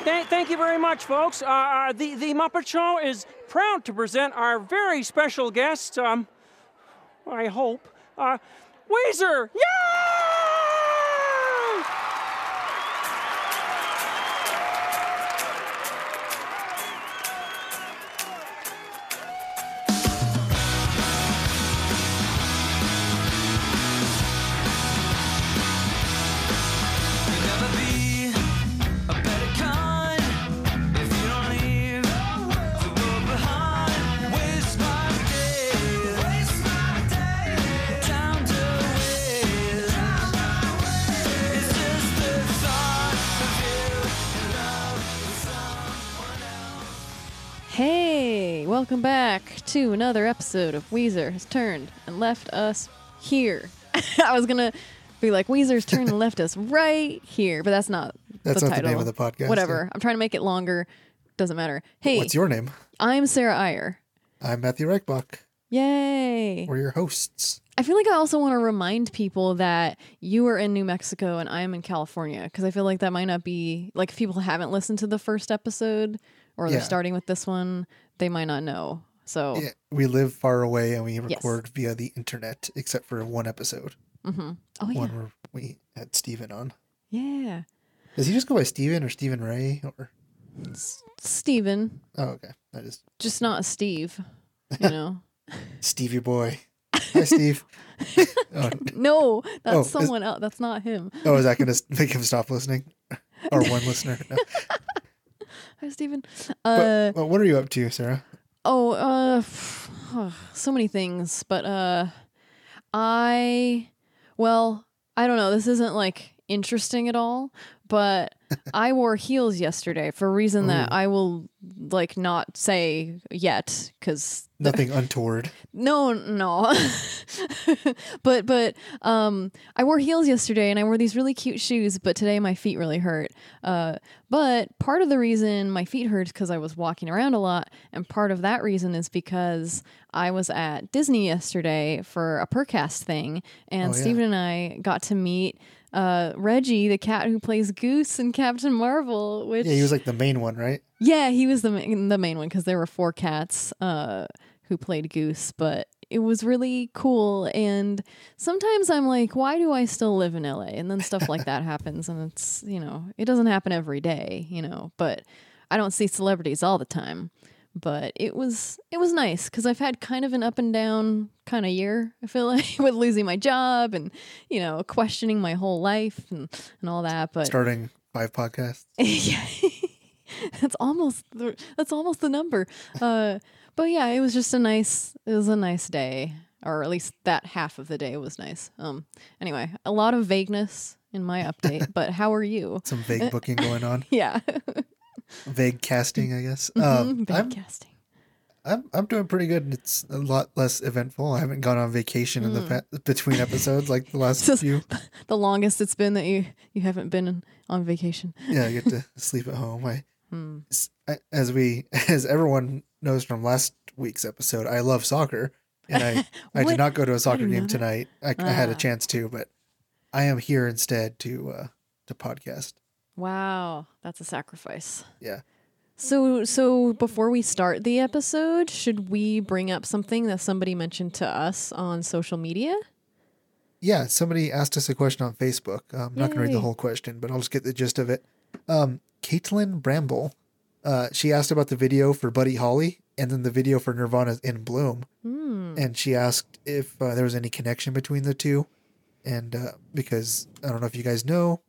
Thank you very much, folks. The Muppet Show is proud to present our very special guest, I hope, Weezer! Yeah! Hey, welcome back to another episode of Weezer Has Turned and Left Us Here. I was going to be like, Weezer's turned and left us right here, but that's not the title. That's not the name of the podcast. Whatever. Yeah. I'm trying to make it longer. Doesn't matter. Hey. What's your name? I'm Sarah Iyer. I'm Matthew Reichbach. Yay. We're your hosts. I feel like I also want to remind people that you are in New Mexico and I am in California, because I feel like that might not be, like, if people haven't listened to the first episode, or they're starting with this one, they might not know. So yeah, we live far away and we record via the internet, except for one episode. Mm-hmm. Oh, yeah. One where we had Steven on. Yeah. Does he just go by Steven or Steven Ray? Or Steven. Oh, okay. That is just not Steve, you know. Stevie boy. Hi, Steve. Oh. No, that's someone else. That's not him. Oh, is that going to make him stop listening? Or one listener? No. Hi, Stephen. Well, what are you up to, Sarah? Oh, so many things. But I don't know. This isn't like interesting at all. But I wore heels yesterday for a reason that I will like not say yet, because nothing untoward. No. But I wore heels yesterday and I wore these really cute shoes, but today my feet really hurt. But part of the reason my feet hurt is because I was walking around a lot, and part of that reason is because I was at Disney yesterday for a Percast thing, and Steven and I got to meet Reggie, the cat who plays Goose in Captain Marvel, which he was like the main one, right? Yeah, he was the main one, because there were four cats who played Goose, but it was really cool. And sometimes I'm like, why do I still live in LA? And then stuff like that happens, and it's, you know, it doesn't happen every day, you know. But I don't see celebrities all the time. But it was nice, because I've had kind of an up and down kind of year, I feel like, with losing my job and, you know, questioning my whole life and all that. But starting 5 podcasts. Yeah, that's almost the number. But yeah, it was just a nice day, or at least that half of the day was nice. Anyway, a lot of vagueness in my update, but how are you? Some vague booking going on. Yeah. Vague casting, I guess. Vague casting. I'm doing pretty good. It's a lot less eventful. I haven't gone on vacation in between episodes like the last few. The longest it's been that you haven't been on vacation. Yeah, I get to sleep at home. As everyone knows from last week's episode, I love soccer, and I did not go to a soccer game tonight. I had a chance to, but I am here instead to podcast. Wow, that's a sacrifice. Yeah. So before we start the episode, should we bring up something that somebody mentioned to us on social media? Yeah, somebody asked us a question on Facebook. I'm not going to read the whole question, but I'll just get the gist of it. Caitlin Bramble, she asked about the video for Buddy Holly and then the video for Nirvana's In Bloom. And she asked if there was any connection between the two. And because I don't know if you guys know,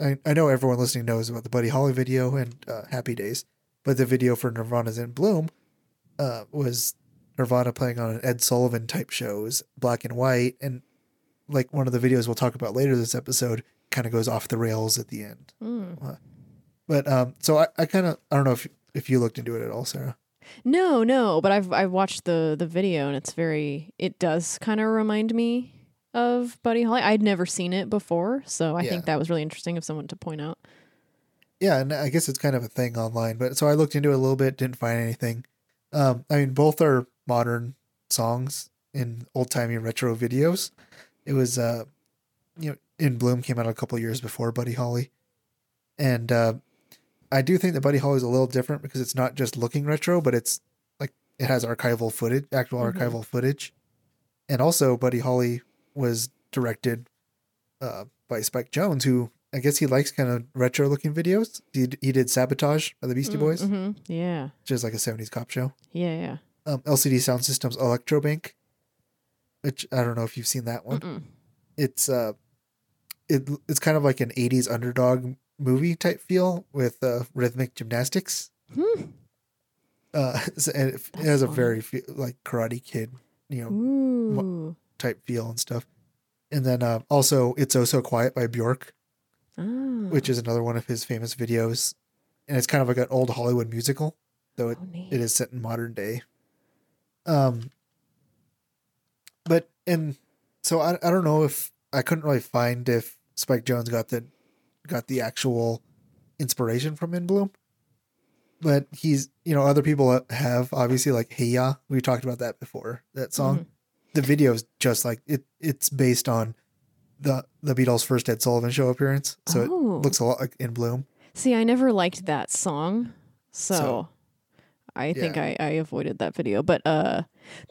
I know everyone listening knows about the Buddy Holly video and Happy Days, but the video for Nirvana's In Bloom was Nirvana playing on an Ed Sullivan type shows, black and white, and like one of the videos we'll talk about later this episode kind of goes off the rails at the end. So I kind of, I don't know if you looked into it at all, Sarah. No, but I've watched the video, and it's it does kind of remind me of Buddy Holly. I'd never seen it before, so I think that was really interesting of someone to point out. Yeah, and I guess it's kind of a thing online, but so I looked into it a little bit, didn't find anything. I mean, both are modern songs in old-timey retro videos. It was, you know, In Bloom came out a couple of years before Buddy Holly. And I do think that Buddy Holly is a little different because it's not just looking retro, but it's like it has archival footage, actual archival footage. And also Buddy Holly was directed by Spike Jonze, who I guess he likes kind of retro looking videos. He did Sabotage by the Beastie Boys. Mm-hmm. Yeah. Which is like a 70s cop show. Yeah. LCD Soundsystem's Electrobank, which I don't know if you've seen that one. Mm-mm. It's it's kind of like an 80s underdog movie type feel with rhythmic gymnastics. And it has a very like Karate Kid, you know, type feel and stuff. And then also It's Oh So Quiet by Bjork, which is another one of his famous videos. And it's kind of like an old Hollywood musical, though it is set in modern day. So I don't know if I couldn't really find if Spike Jonze got the actual inspiration from In Bloom, but he's, you know, other people have obviously, like Hey Ya. We talked about that before, that song. The video is just like it's based on the Beatles' first Ed Sullivan Show appearance, so it looks a lot like In Bloom. See, I never liked that song, so I think I avoided that video, but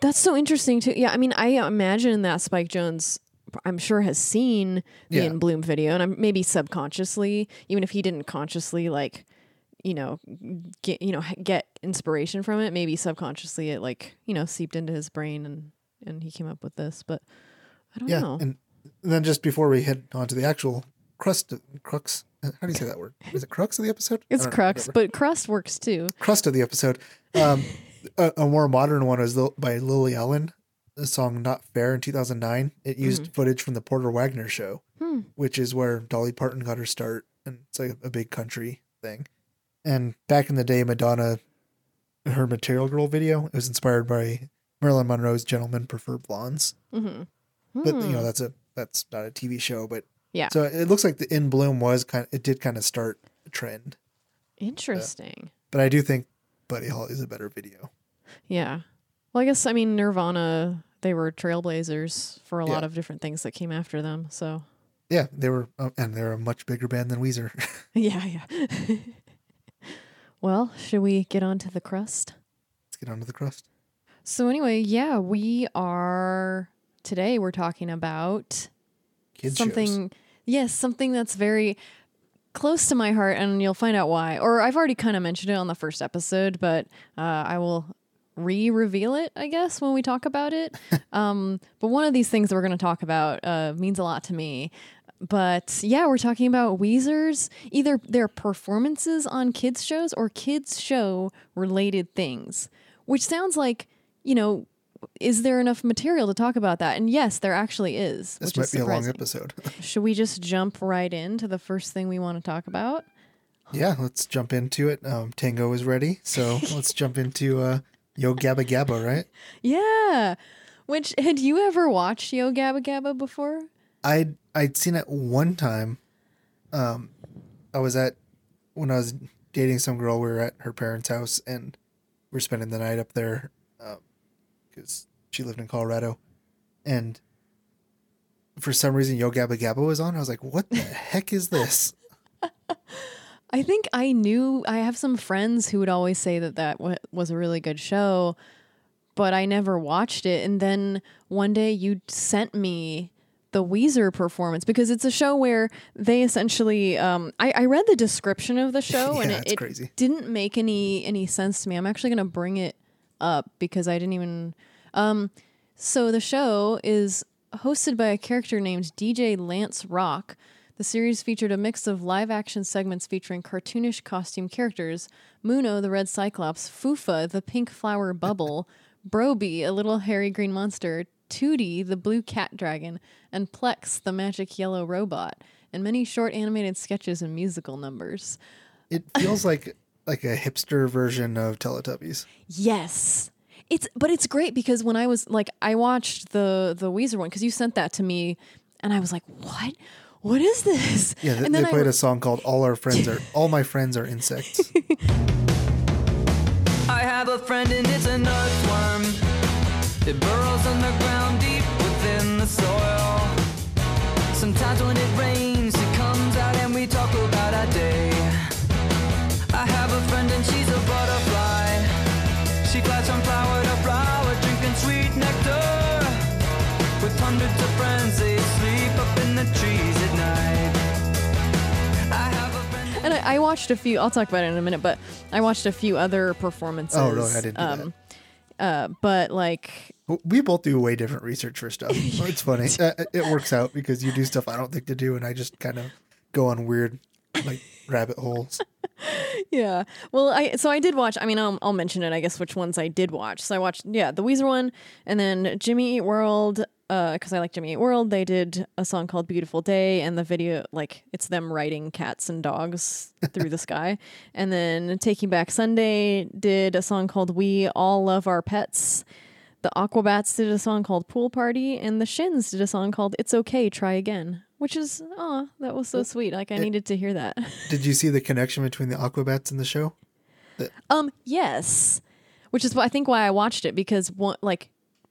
that's so interesting too. Yeah, I mean, I imagine that Spike Jonze, I'm sure, has seen the In Bloom video, and I'm maybe subconsciously, even if he didn't consciously like, get inspiration from it, maybe subconsciously it like, seeped into his brain and he came up with this, but I don't know. And then just before we head on to the actual crux. How do you say that word? Is it crux of the episode? It's crux, but crust works too. Crust of the episode. A more modern one is by Lily Allen, the song Not Fair in 2009. It used footage from the Porter Wagner Show, which is where Dolly Parton got her start. And it's like a big country thing. And back in the day, Madonna, her Material Girl video, it was inspired by Marilyn Monroe's Gentlemen Prefer Blondes. But, that's not a TV show, but yeah. So it looks like the In Bloom was kind of start a trend. Interesting. But I do think Buddy Holly is a better video. Yeah. Well, I guess, I mean, Nirvana, they were trailblazers for a lot of different things that came after them. So yeah, they were, and they're a much bigger band than Weezer. Yeah. Well, should we get on to the crust? Let's get on to the crust. So anyway, today we're talking about kids something shows. Yes, something that's very close to my heart, and you'll find out why. Or I've already kind of mentioned it on the first episode, but I will reveal it, I guess, when we talk about it. But one of these things that we're going to talk about means a lot to me. But yeah, we're talking about Weezer's, either their performances on kids shows or kids show related things, which sounds like, is there enough material to talk about that? And yes, there actually is. This might be a long episode. Should we just jump right into the first thing we want to talk about? Yeah, let's jump into it. Tango is ready. So let's jump into Yo Gabba Gabba, right? Yeah. Which, had you ever watched Yo Gabba Gabba before? I'd seen it one time. When I was dating some girl, we were at her parents' house and we're spending the night up there. Because she lived in Colorado, and for some reason Yo Gabba Gabba was on. I was like, what the heck is this? I think I have some friends who would always say that was a really good show, but I never watched it. And then one day you sent me the Weezer performance, because it's a show where they essentially, I read the description of the show and it didn't make any sense to me. I'm actually going to bring it up because I didn't even so the show is hosted by a character named DJ Lance Rock. The series featured a mix of live action segments featuring cartoonish costume characters: Muno the Red Cyclops, Fufa the Pink Flower Bubble, Broby a little hairy green monster, Tootie the Blue Cat Dragon, and Plex the Magic Yellow Robot, and many short animated sketches and musical numbers. It feels like a hipster version of Teletubbies. Yes. But it's great because when I was like, I watched the Weezer one, because you sent that to me and I was like, what is this? Yeah. And then they played a song called All My Friends Are Insects. I have a friend and it's an earthworm. It burrows underground deep within the soil. Sometimes Sometimes when it rains, it comes out and we talk about our day. I have a friend and she's a butterfly. She flies from flower to flower, drinking sweet nectar. With hundreds of friends, they sleep up in the trees at night. I have a friend. And I watched a few, I'll talk about it in a minute, but I watched a few other performances. Oh, really? I didn't do that. But like, we both do way different research for stuff. It's funny. It works out because you do stuff I don't think to do, and I just kind of go on weird like rabbit holes. Yeah. Well, I did watch. I mean, I'll mention it, I guess, which ones I did watch. So I watched the Weezer one, and then Jimmy Eat World. Because I like Jimmy Eat World, they did a song called Beautiful Day, and the video, like, it's them riding cats and dogs through the sky. And then Taking Back Sunday did a song called We All Love Our Pets. The Aquabats did a song called Pool Party, and the Shins did a song called It's Okay, Try Again, which is, that was so sweet. Like, I needed to hear that. Did you see the connection between the Aquabats and the show? Yes. Which is, I think, why I watched it, because,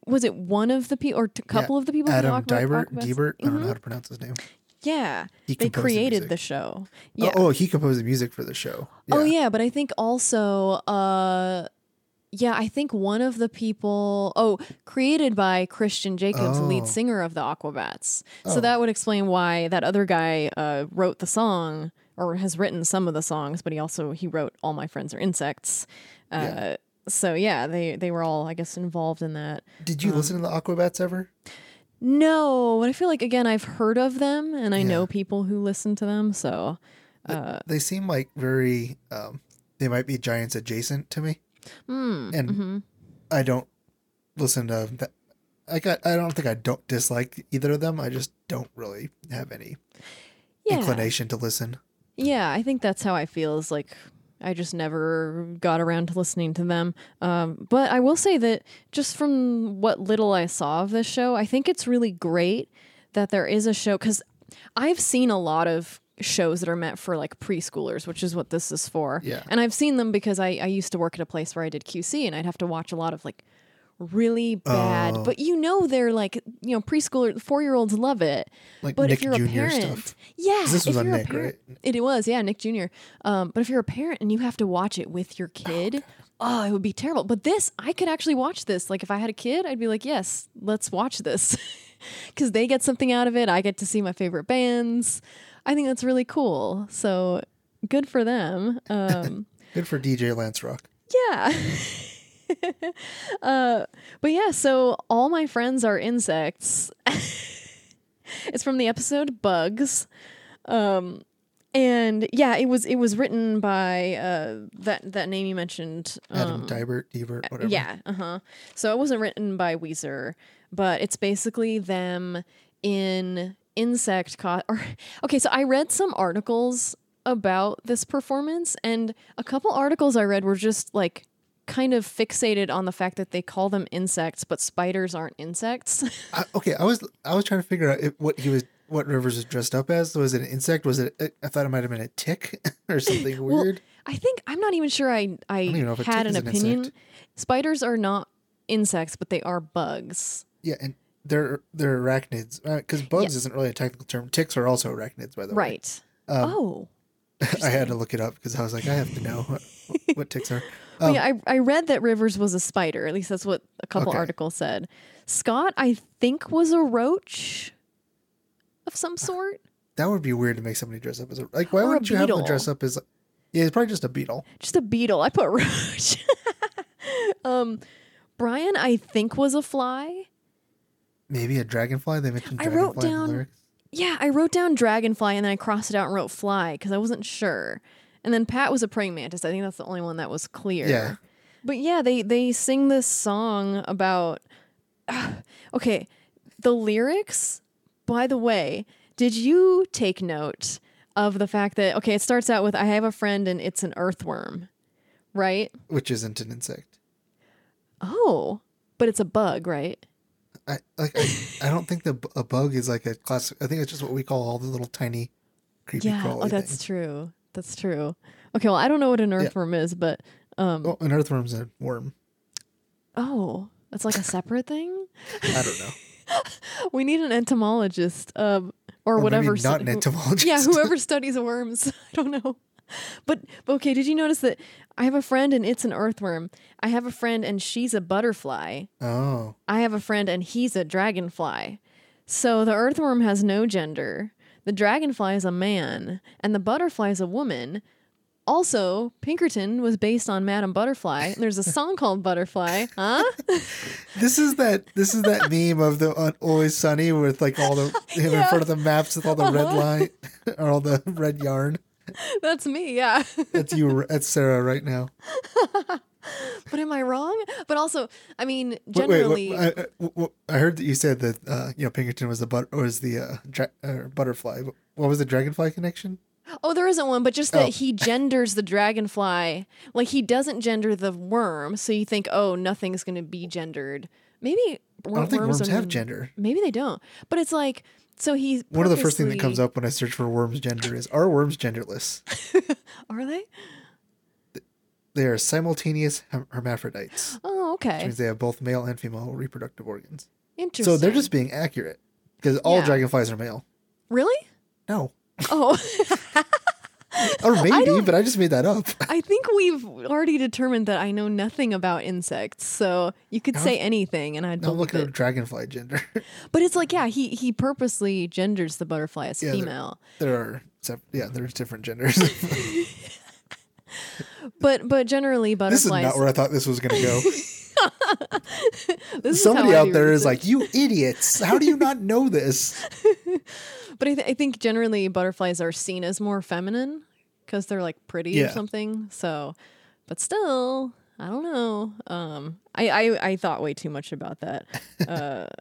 was it one of the people or a couple of the people? Adam Debert. Mm-hmm. I don't know how to pronounce his name. Yeah. They created the show. Yeah. Oh, he composed the music for the show. Yeah. Oh, yeah. But I think also, I think one of the people, created by Christian Jacobs, the lead singer of the Aquabats. Oh. So that would explain why that other guy wrote the song or has written some of the songs, but he wrote All My Friends Are Insects. So yeah, they were all, I guess, involved in that. Did you listen to the Aquabats ever? No, but I feel like, again, I've heard of them, and I know people who listen to them. So they seem like very they might be Giants adjacent to me, and I don't listen to that. I don't think I don't dislike either of them. I just don't really have any inclination to listen. Yeah, I think that's how I feel. Is like, I just never got around to listening to them. But I will say that just from what little I saw of this show, I think it's really great that there is a show, because I've seen a lot of shows that are meant for like preschoolers, which is what this is for. Yeah. And I've seen them because I used to work at a place where I did QC, and I'd have to watch a lot of like really bad, but they're like, preschooler 4-year-olds love it. Like, but Nick, if you're Jr. a parent, stuff. Yeah, this was on Nick, parent, right? It was, Nick Jr. But if you're a parent and you have to watch it with your kid, it would be terrible. But this, I could actually watch this. Like, if I had a kid, I'd be like, yes, let's watch this, because they get something out of it. I get to see my favorite bands. I think that's really cool. So good for them. Good for DJ Lance Rock. Yeah. But yeah, so All My Friends Are Insects. It's from the episode Bugs. And yeah, it was written by that name you mentioned, Adam Debert, whatever. Yeah, so it wasn't written by Weezer, but it's basically them in insect okay, so I read some articles about this performance, and a couple articles I read were just like kind of fixated on the fact that they call them insects, but spiders aren't insects. I was trying to figure out what Rivers was dressed up as. Was it an insect? I thought it might have been a tick or something weird. I think, I'm not even sure I don't even know if had an opinion. Insect. Spiders are not insects, but they are bugs. Yeah, and they're arachnids, because bugs isn't really a technical term. Ticks are also arachnids, by the way. Right. I had to look it up because I was like, I have to know what ticks are. I read that Rivers was a spider. At least that's what a couple articles said. Scott, I think, was a roach of some sort. That would be weird to make somebody dress up as a... Like, why wouldn't you have them dress up as... Yeah, it's probably just a beetle. Just a beetle. I put roach. Brian, I think, was a fly. Maybe a dragonfly? They mentioned dragonfly in the lyrics. Yeah, I wrote down dragonfly, and then I crossed it out and wrote fly because I wasn't sure. And then Pat was a praying mantis. I think that's the only one that was clear. Yeah. But yeah, they sing this song about... okay, the lyrics, by the way, did you take note of the fact that... Okay, it starts out with, I have a friend and it's an earthworm, right? Which isn't an insect. Oh, but it's a bug, right? I don't think a bug is like a classic... I think it's just what we call all the little tiny creepy crawly that's things. True. That's true. Okay, well, I don't know what an earthworm is, but... an earthworm's a worm. Oh, that's like a separate thing? I don't know. We need an entomologist. or whatever. Maybe not an entomologist. Yeah, whoever studies worms. I don't know. But okay, did you notice that I have a friend and it's an earthworm? I have a friend and she's a butterfly. Oh. I have a friend and he's a dragonfly. So the earthworm has no gender. The dragonfly is a man and the butterfly is a woman. Also, Pinkerton was based on Madame Butterfly. There's a song called Butterfly, huh? This is that meme of the Always Sunny with like all the him in front of the maps with all the red line or all the red yarn. That's me, yeah. That's you. That's Sarah right now. But am I wrong? But also, I mean, generally, I heard that you said that Pinkerton was the butterfly. What was the dragonfly connection? Oh, there isn't one, but just that he genders the dragonfly. Like he doesn't gender the worm, so you think, oh, nothing's going to be gendered. Maybe worms have gender. Maybe they don't. But it's like. So he's one of the first things that comes up when I search for worms gender is, are worms genderless? Are they? They are simultaneous hermaphrodites. Oh, okay. Which means they have both male and female reproductive organs. Interesting. So they're just being accurate because all dragonflies are male. Really? No. Oh. Or maybe, but I just made that up. I think we've already determined that I know nothing about insects, so you could say anything, and I'd believe it. I'm looking at dragonfly gender. But it's like, yeah, he purposely genders the butterfly as female. There's different genders. But generally, butterflies. This is not where I thought this was going to go. Somebody out there is like, you idiots, how do you not know this? But I think generally butterflies are seen as more feminine because they're like pretty or something. So, but still, I don't know. I thought way too much about that.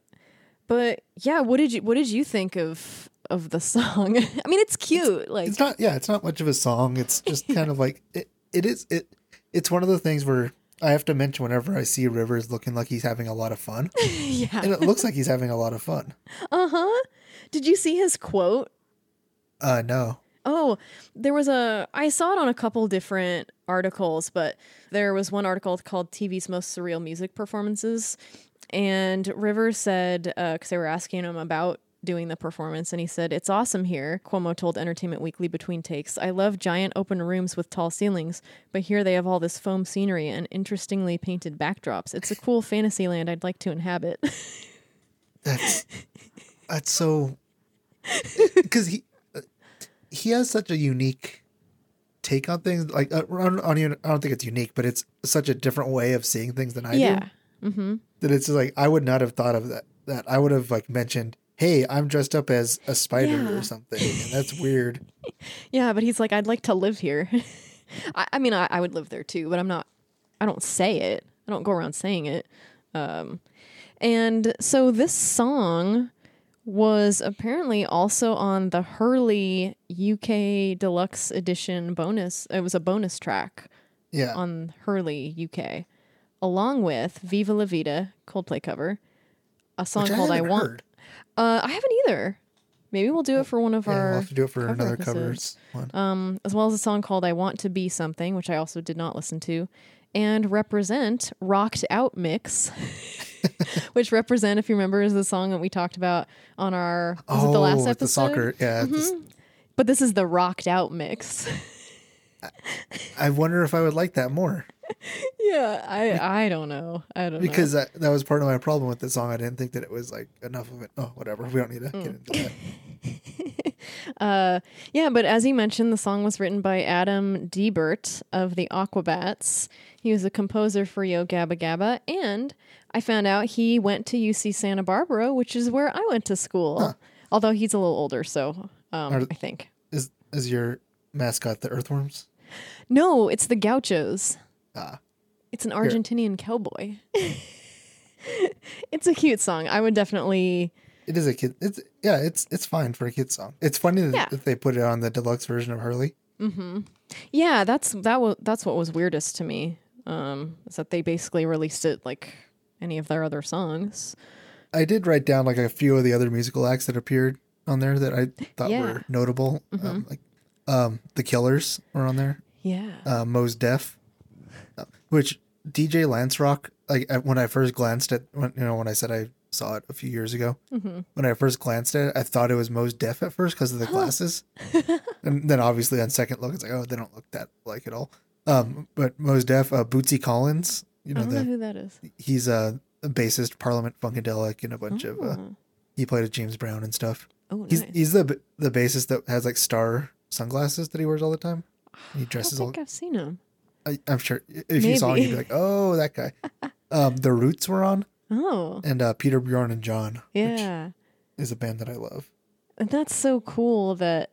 But yeah, what did you think of the song? I mean, it's cute. It's not much of a song. It's just kind of like it's one of the things where I have to mention whenever I see Rivers looking like he's having a lot of fun. Yeah. And it looks like he's having a lot of fun. Uh-huh. Did you see his quote? No. Oh, I saw it on a couple different articles, but there was one article called TV's Most Surreal Music Performances. And Rivers said, because they were asking him about doing the performance, and he said, "It's awesome here," Cuomo told Entertainment Weekly between takes. "I love giant open rooms with tall ceilings, but here they have all this foam scenery and interestingly painted backdrops. It's a cool fantasy land I'd like to inhabit." That's so, because he has such a unique take on things. Like I don't think it's unique, but it's such a different way of seeing things than I do. Mm-hmm. That it's just like I would not have thought of that. That I would have like mentioned, "Hey, I'm dressed up as a spider or something," and that's weird. Yeah, but he's like, "I'd like to live here." I mean, I would live there too, but I'm not. I don't say it. I don't go around saying it. And so this song was apparently also on the Hurley UK Deluxe Edition bonus. It was a bonus track. Yeah. On Hurley UK, along with "Viva La Vida" Coldplay cover, a song called "I Want." I haven't either. Maybe we'll do it for one of our. We'll have to do it for another covers one. As well as a song called "I Want to Be Something," which I also did not listen to, and "Represent" Rocked Out Mix, which "Represent," if you remember, is the song that we talked about on our. Was it the last episode? The soccer, yeah. Mm-hmm. But this is the rocked out mix. I wonder if I would like that more. Yeah, I don't know. Because that was part of my problem with the song. I didn't think that it was like enough of it. Oh, whatever. We don't need to get into that. Yeah, but as you mentioned, the song was written by Adam Diebert of the Aquabats. He was a composer for Yo Gabba Gabba, and I found out he went to UC Santa Barbara, which is where I went to school. Huh. Although he's a little older, so I think. Is your mascot the earthworms? No, it's the gauchos. It's an Argentinian cowboy. It's a cute song. I would definitely. It is a kid. It's fine for a kid song. It's funny that they put it on the deluxe version of Hurley. Mm-hmm. Yeah, that's what was weirdest to me. Is that they basically released it like any of their other songs. I did write down like a few of the other musical acts that appeared on there that I thought were notable. Mm-hmm. The Killers were on there. Yeah. Mos Def. Which DJ Lance Rock, like when I first glanced at, when I said I saw it a few years ago. Mm-hmm. When I first glanced at it, I thought it was Mos Def at first because of the glasses. And then obviously on second look, it's like, oh, they don't look that like at all. But Mos Def, Bootsy Collins. You know, I don't know who that is. He's a bassist, Parliament Funkadelic, and a bunch of... He played with James Brown and stuff. Oh, nice. He's the bassist that has like star sunglasses that he wears all the time. He dresses. I don't think I've seen him. I'm sure if you saw him, you'd be like, oh, that guy. The Roots were on. Oh. And Peter, Bjorn, and John. Yeah. Which is a band that I love. And that's so cool that,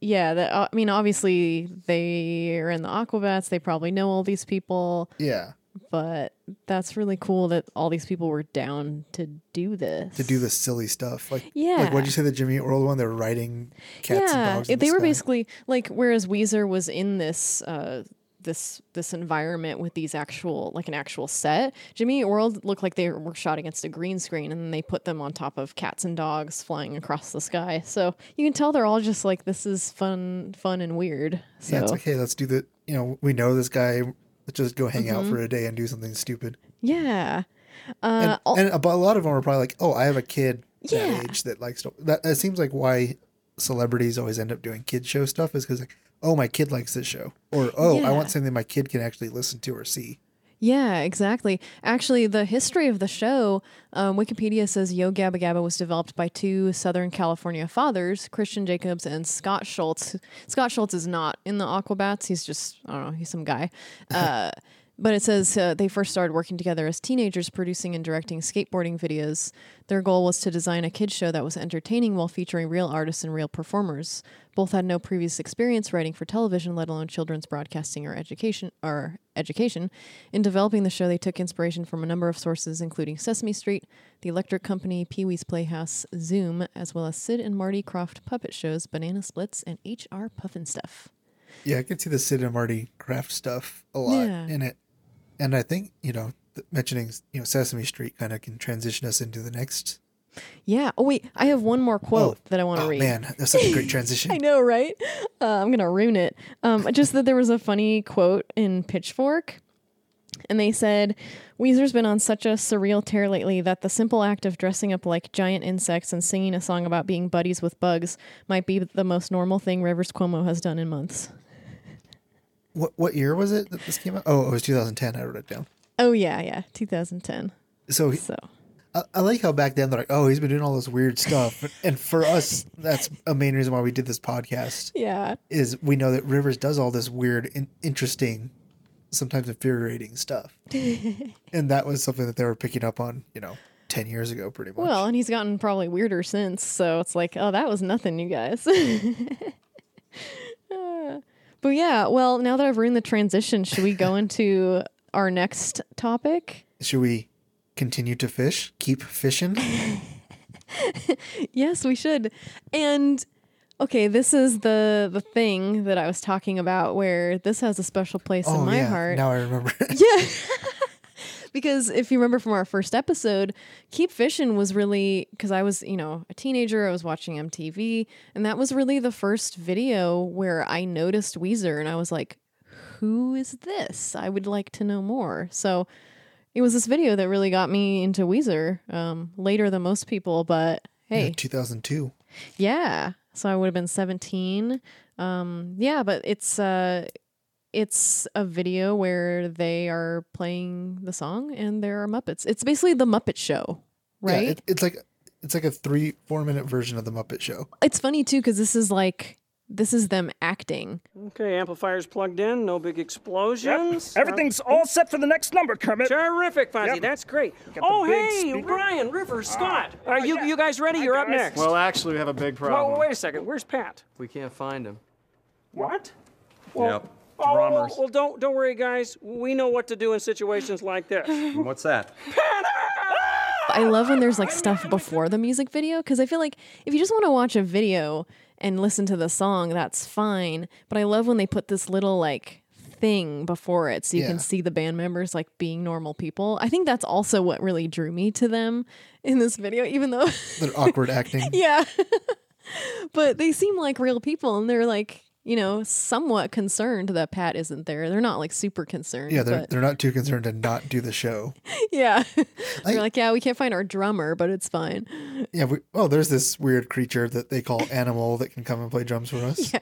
yeah, that I mean, obviously they are in the Aquabats. They probably know all these people. Yeah. But that's really cool that all these people were down to do this. To do the silly stuff. Like, yeah. Like, what'd you say, the Jimmy Eat World one? They were riding cats and dogs. Yeah, they were basically, like, whereas Weezer was in this... this environment with these an actual set. Jimmy Eat World looked like they were shot against a green screen, and then they put them on top of cats and dogs flying across the sky. So you can tell they're all just like, this is fun and weird. So. Yeah, it's like, hey, let's do the, you know, we know this guy, let's just go hang out for a day and do something stupid. Yeah. And a lot of them are probably like, oh, I have a kid that age that likes to, that seems like why celebrities always end up doing kid show stuff is because like, oh, my kid likes this show. Or, I want something my kid can actually listen to or see. Yeah, exactly. Actually, the history of the show, Wikipedia says Yo Gabba Gabba was developed by two Southern California fathers, Christian Jacobs and Scott Schultz. Scott Schultz is not in the Aquabats. He's just, I don't know, he's some guy. But it says they first started working together as teenagers, producing and directing skateboarding videos. Their goal was to design a kids' show that was entertaining while featuring real artists and real performers. Both had no previous experience writing for television, let alone children's broadcasting or education. In developing the show, they took inspiration from a number of sources, including Sesame Street, The Electric Company, Pee-wee's Playhouse, Zoom, as well as Sid and Marty Krofft puppet shows, Banana Splits, and H.R. Puffin stuff. Yeah, I can see the Sid and Marty Krofft stuff a lot in it. And I think, you know, mentioning, you know, Sesame Street kind of can transition us into the next. Yeah. Oh, wait. I have one more quote that I want to read. Man, that's such a great transition. I know, right? I'm going to ruin it. Just that there was a funny quote in Pitchfork. And they said, Weezer's been on such a surreal tear lately that the simple act of dressing up like giant insects and singing a song about being buddies with bugs might be the most normal thing Rivers Cuomo has done in months. What year was it that this came out? Oh, it was 2010. I wrote it down. Oh, yeah, 2010. So I like how back then they're like, oh, he's been doing all this weird stuff. And for us, that's a main reason why we did this podcast. Yeah. Is we know that Rivers does all this weird and interesting, sometimes infuriating stuff. And that was something that they were picking up on, you know, 10 years ago pretty much. Well, and he's gotten probably weirder since. So it's like, oh, that was nothing, you guys. But yeah, well, now that I've ruined the transition, should we go into our next topic? Should we continue to fish? Keep fishing? Yes, we should. And okay, this is the thing that I was talking about where this has a special place in my heart. Now I remember. Yeah. Because if you remember from our first episode, Keep Fishing was really, because I was, you know, a teenager, I was watching MTV, and that was really the first video where I noticed Weezer, and I was like, who is this? I would like to know more. So it was this video that really got me into Weezer, later than most people, but hey. Yeah, 2002. Yeah. So I would have been 17. But it's a video where they are playing the song and there are Muppets. It's basically the Muppet Show, right? Yeah, it's like a 3-4 minute version of the Muppet Show. It's funny too, because this is them acting. Okay, amplifiers plugged in, no big explosions. Yep. Everything's all set for the next number, Kermit. Terrific, Fonzie. Yep. That's great. Oh, hey, Ryan, Rivers, Scott. You guys ready? You're up next. Well, actually, we have a big problem. Well, wait a second. Where's Pat? We can't find him. What? Well, yep. Well, don't worry, guys. We know what to do in situations like this. What's that? I love when there's like stuff before the music video, because I feel like if you just want to watch a video and listen to the song, that's fine. But I love when they put this little like thing before it, so you can see the band members like being normal people. I think that's also what really drew me to them in this video, even though they're awkward acting. Yeah, but they seem like real people, and they're like. you know, somewhat concerned that Pat isn't there. They're not like super concerned. Yeah, they're not too concerned to not do the show. Yeah. They're like, yeah, we can't find our drummer, but it's fine. Yeah. There's this weird creature that they call Animal that can come and play drums for us.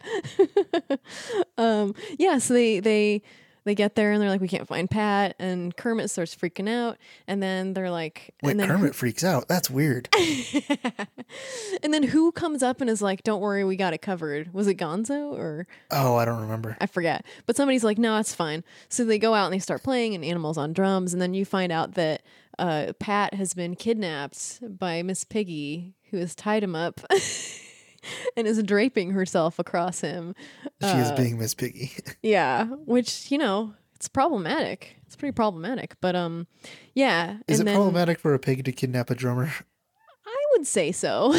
Yeah. So they get there and they're like, we can't find Pat, and Kermit starts freaking out, and then they're like... Kermit freaks out. That's weird. And then who comes up and is like, don't worry, we got it covered. Was it Gonzo or... Oh, I don't remember. I forget. But somebody's like, no, it's fine. So they go out and they start playing, and Animal's on drums, and then you find out that Pat has been kidnapped by Miss Piggy, who has tied him up and is draping herself across him. She is being Miss Piggy. Yeah, which, you know, it's problematic. It's pretty problematic. But yeah. Is it problematic for a pig to kidnap a drummer? I would say so.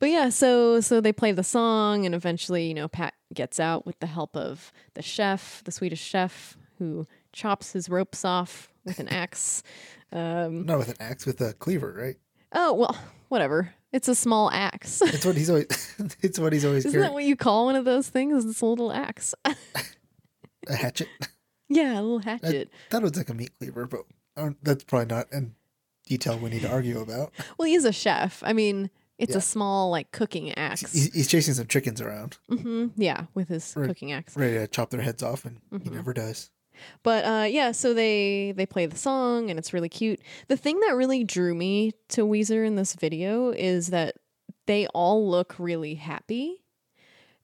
But yeah, so they play the song, and eventually, you know, Pat gets out with the help of the chef, the Swedish chef, who chops his ropes off with an axe. Not with an axe, with a cleaver, right? Oh, well, whatever. It's a small axe. It's what he's always. It's what he's always. Isn't carrying. That what you call one of those things? It's a little axe. A hatchet. Yeah, a little hatchet. I thought it was like a meat cleaver, but that's probably not in detail we need to argue about. Well, he's a chef. I mean, it's a small like cooking axe. He's chasing some chickens around. Mm-hmm. Yeah, with his cooking axe. Ready to chop their heads off, and he never does. But so they play the song, and it's really cute. The thing that really drew me to Weezer in this video is that they all look really happy,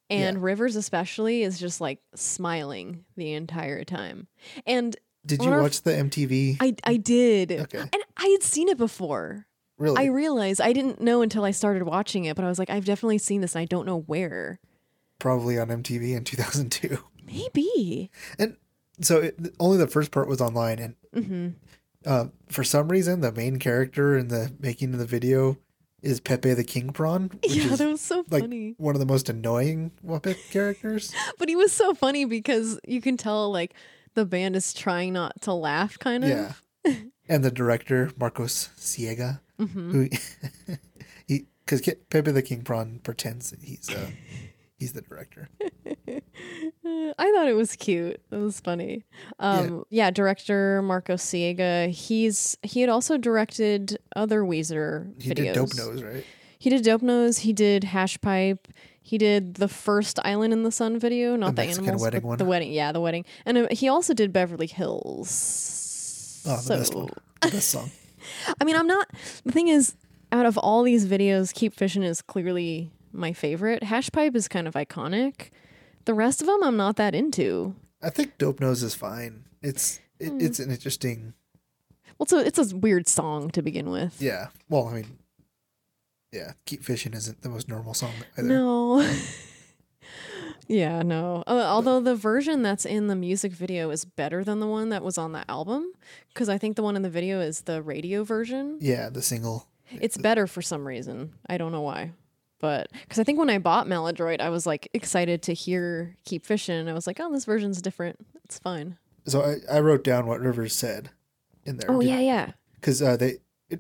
and Rivers especially is just like smiling the entire time. And did you watch the MTV? I did. Okay. And I had seen it before. Really? I realized I didn't know until I started watching it, but I was like, I've definitely seen this, and I don't know where. Probably on MTV in 2002. Maybe. And. So only the first part was online, and for some reason, the main character in the making of the video is Pepe the King Prawn. Which is that was so funny. One of the most annoying Muppet characters. But he was so funny because you can tell like the band is trying not to laugh, kind of. Yeah. And the director Marcos Siega, who because Pepe the King Prawn pretends that he's the director. I thought it was cute. It was funny. Director Marcos Siega. He had also directed other Weezer videos. He did Dope Nose, right? He did Dope Nose. He did Hash Pipe. He did the first Island in the Sun video, not the animals, wedding but one. The wedding. Yeah, the wedding. And he also did Beverly Hills. Oh, the best one. The best song. I mean, the thing is, out of all these videos, Keep Fishing is clearly my favorite. Hash Pipe is kind of iconic. The rest of them, I'm not that into. I think Dope Nose is fine. It's an interesting. Well, so it's a weird song to begin with. Yeah. Well, I mean, yeah, Keep Fishing isn't the most normal song either. No. Yeah, no. Although the version that's in the music video is better than the one that was on the album, because I think the one in the video is the radio version. Yeah, the single. It's better for some reason. I don't know why. But because I think when I bought Maladroit, I was like excited to hear Keep Fishing. I was like, oh, this version's different. It's fine. So I wrote down what Rivers said in there. Oh, yeah. Because they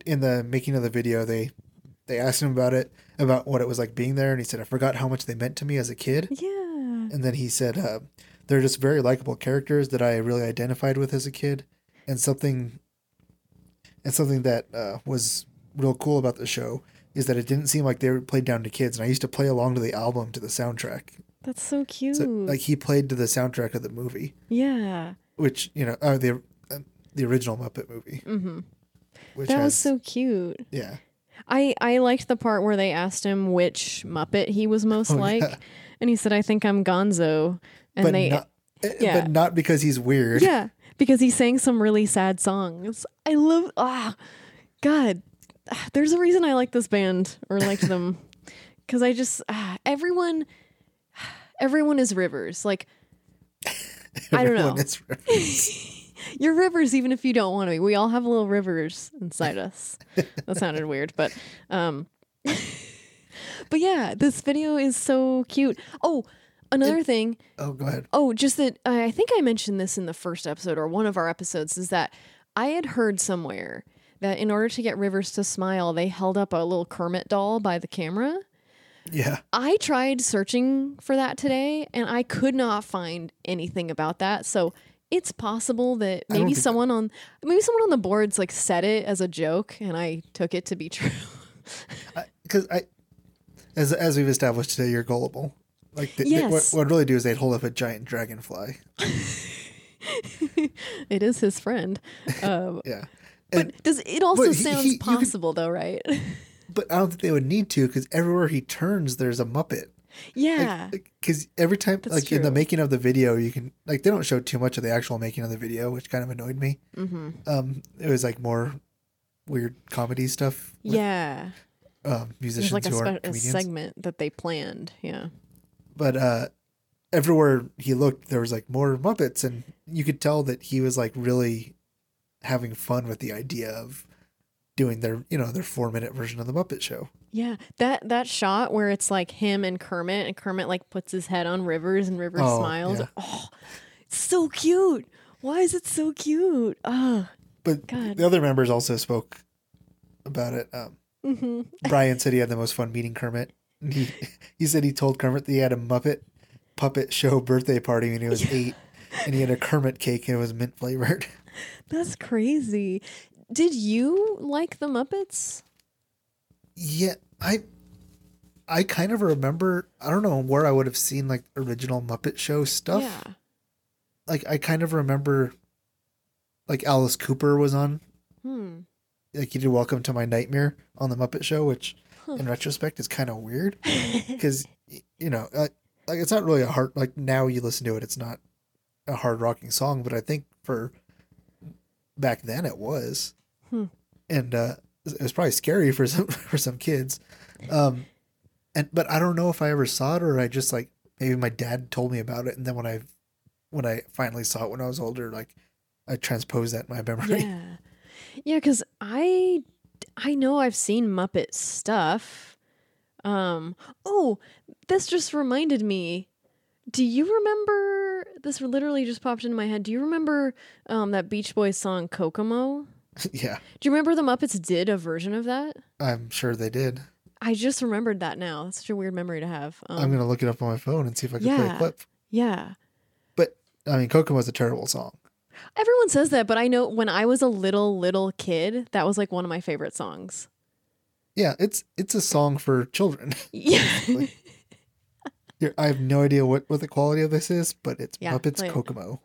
in the making of the video, they asked him about it, about what it was like being there. And he said, I forgot how much they meant to me as a kid. Yeah. And then he said, they're just very likable characters that I really identified with as a kid. And something that was real cool about the show is that it didn't seem like they were played down to kids, and I used to play along to the album, to the soundtrack. That's so cute. So, like, he played to the soundtrack of the movie. Yeah. Which, you know, the original Muppet movie. Mm-hmm. That was so cute. Yeah. I liked the part where they asked him which Muppet he was most like, and he said, I think I'm Gonzo. And but not because he's weird. Yeah, because he sang some really sad songs. I love... Ah, God. There's a reason I like this band or liked them, because I just everyone is Rivers. Like, I don't know. Rivers. You're Rivers even if you don't want to be. We all have a little Rivers inside us. That sounded weird, but but yeah, this video is so cute. Oh, another thing. Oh, go ahead. Oh, just that I think I mentioned this in the first episode or one of our episodes is that I had heard somewhere that in order to get Rivers to smile, they held up a little Kermit doll by the camera. Yeah. I tried searching for that today, and I could not find anything about that. So it's possible that maybe someone on the boards like said it as a joke, and I took it to be true. Because as we've established today, you're gullible. Like what I'd really do is they'd hold up a giant dragonfly. It is his friend. Yeah. And, but does it also sounds possible though, right? But I don't think they would need to, because everywhere he turns, there's a Muppet. Yeah. Because every time, that's like true. In the making of the video, you can, like, they don't show too much of the actual making of the video, which kind of annoyed me. Mm-hmm. It was like more weird comedy stuff. With, yeah. Musicians like who aren't comedians. There's like a segment that they planned. Yeah. But everywhere he looked, there was like more Muppets, and you could tell that he was like really having fun with the idea of doing their 4-minute version of the Muppet Show. Yeah. That shot where it's like him and Kermit like puts his head on Rivers and Rivers smiles. Yeah. Oh, it's so cute. Why is it so cute? Oh, but God. The other members also spoke about it. Mm-hmm. Brian said he had the most fun meeting Kermit. He said he told Kermit that he had a Muppet Puppet Show birthday party when he was 8, and he had a Kermit cake and it was mint flavored. That's crazy. Did you like the Muppets? Yeah, I kind of remember. I don't know where I would have seen like original Muppet Show stuff. Yeah. Like I kind of remember, like Alice Cooper was on. Like he did "Welcome to My Nightmare" on the Muppet Show, which. In retrospect, it's kind of weird because, you know, like it's not really a hard, like now you listen to it, it's not a hard rocking song, but I think for back then it was, and it was probably scary for some kids. But I don't know if I ever saw it or I just like, maybe my dad told me about it. And then when I finally saw it when I was older, like I transposed that in my memory. Yeah. Yeah. Cause I know I've seen Muppet stuff. This just reminded me. Do you remember? This literally just popped into my head. Do you remember that Beach Boys song Kokomo? Yeah. Do you remember the Muppets did a version of that? I'm sure they did. I just remembered that now. That's such a weird memory to have. I'm going to look it up on my phone and see if I can play a clip. Yeah. But, I mean, Kokomo's a terrible song. Everyone says that, but I know when I was a little kid, that was like one of my favorite songs. Yeah, it's a song for children. Yeah. I have no idea what the quality of this is, but it's Muppets Kokomo.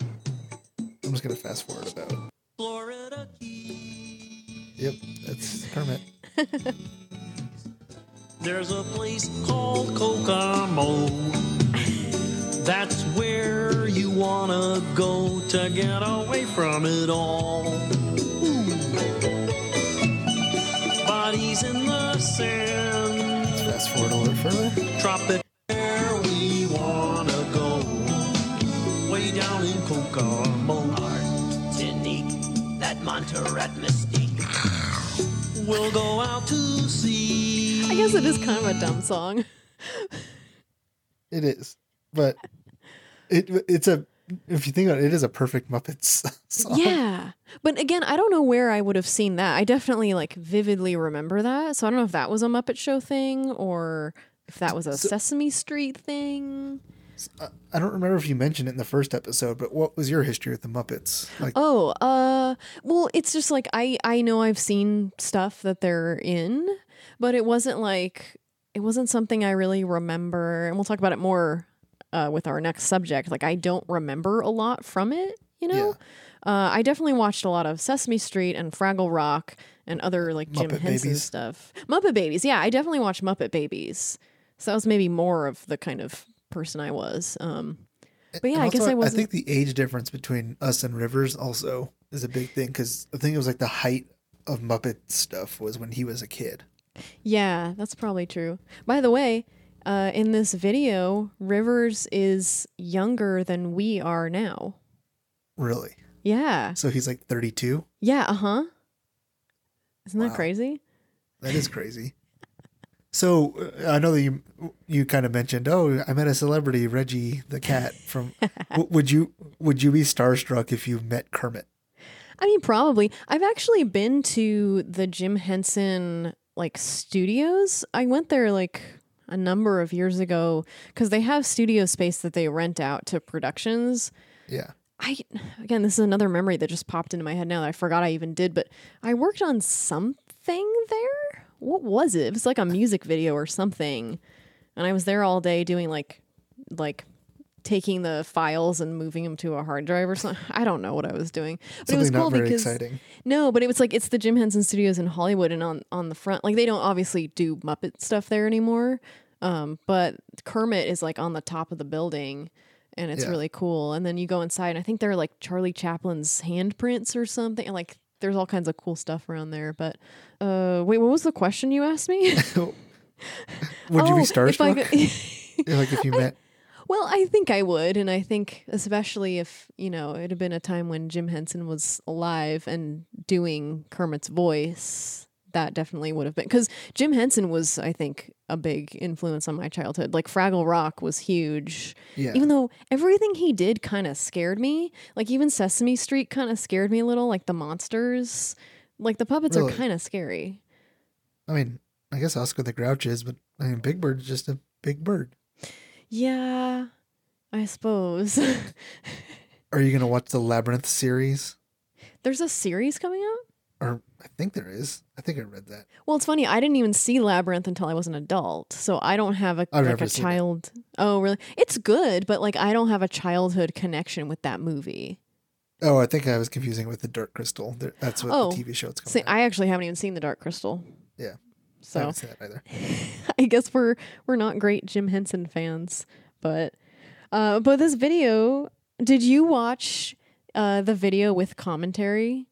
I'm just going to fast forward about Florida Keys. Yep, that's Kermit. There's a place called Kokomo. That's where you want to go to get away from it all. Ooh. Bodies in the sand. Let's fast forward a little further. Tropic where we want to go. Way down in Kokomo. Martinique, that Montserrat mystique. We'll go out to sea. I guess it is kind of a dumb song. It is. But if you think about it, it is a perfect Muppets song. Yeah. But again, I don't know where I would have seen that. I definitely like vividly remember that. So I don't know if that was a Muppet Show thing or if that was a Sesame Street thing. I don't remember if you mentioned it in the first episode, but what was your history with the Muppets? Like, well, it's just like I know I've seen stuff that they're in, but it wasn't something I really remember. And we'll talk about it more. With our next subject, like I don't remember a lot from it, you know. Yeah. I definitely watched a lot of Sesame Street and Fraggle Rock and other like Muppet Jim Henson Babies. Stuff. Muppet Babies, yeah, I definitely watched Muppet Babies. So that was maybe more of the kind of person I was. But yeah, also, I guess I wasn't. I think the age difference between us and Rivers also is a big thing because I think it was like the height of Muppet stuff was when he was a kid. Yeah, that's probably true. By the way. In this video, Rivers is younger than we are now. Really? Yeah. So he's like 32? Yeah, uh-huh. Isn't that crazy? That is crazy. So I know that you kind of mentioned, I met a celebrity, Reggie the cat from... would you be starstruck if you met Kermit? I mean, probably. I've actually been to the Jim Henson like studios. I went there like... a number of years ago, because they have studio space that they rent out to productions. Yeah. Again, this is another memory that just popped into my head now that I forgot I even did, but I worked on something there. What was it? It was like a music video or something. And I was there all day doing like taking the files and moving them to a hard drive or something. I don't know what I was doing, but something it was cool because exciting. No, but it was like, it's the Jim Henson Studios in Hollywood, and on the front, like they don't obviously do Muppet stuff there anymore. But Kermit is like on the top of the building, and it's really cool. And then you go inside, and I think they're like Charlie Chaplin's handprints or something. And like there's all kinds of cool stuff around there. But wait, what was the question you asked me? Would you be starstruck? Like if you met? Well, I think I would. And I think especially if, you know, it had been a time when Jim Henson was alive and doing Kermit's voice, that definitely would have been. Because Jim Henson was, I think, a big influence on my childhood. Like Fraggle Rock was huge. Yeah. Even though everything he did kind of scared me. Like even Sesame Street kind of scared me a little. Like the monsters. Like the puppets are kind of scary. I mean, I guess Oscar the Grouch is, but I mean, Big Bird's just a big bird. Yeah, I suppose. Are you going to watch the Labyrinth series? There's a series coming out? Or I think there is. I think I read that. Well, it's funny. I didn't even see Labyrinth until I was an adult. So I don't have a child. Oh, really? It's good, but like I don't have a childhood connection with that movie. Oh, I think I was confusing with The Dark Crystal. That's what the TV show it's coming out. I actually haven't even seen The Dark Crystal. Yeah. So I haven't seen that either. I guess we're not great Jim Henson fans, but this video, did you watch the video with commentary?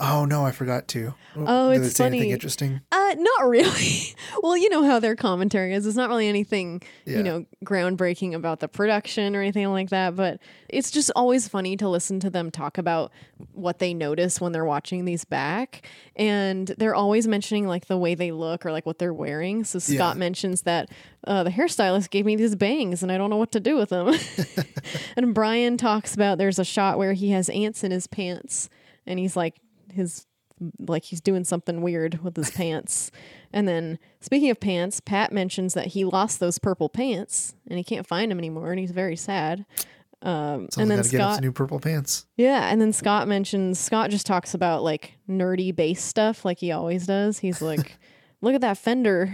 Oh no, I forgot to. Oh, did it's funny. Anything interesting? Not really. Well, you know how their commentary is. It's not really anything, you know, groundbreaking about the production or anything like that. But it's just always funny to listen to them talk about what they notice when they're watching these back. And they're always mentioning like the way they look or like what they're wearing. So Scott mentions that the hairstylist gave me these bangs and I don't know what to do with them. And Brian talks about there's a shot where he has ants in his pants and he's like, he's doing something weird with his pants. And then speaking of pants, Pat mentions that he lost those purple pants and he can't find them anymore and he's very sad. And then Scott new purple pants. Yeah, and then Scott just talks about like nerdy bass stuff like he always does. He's like, look at that Fender.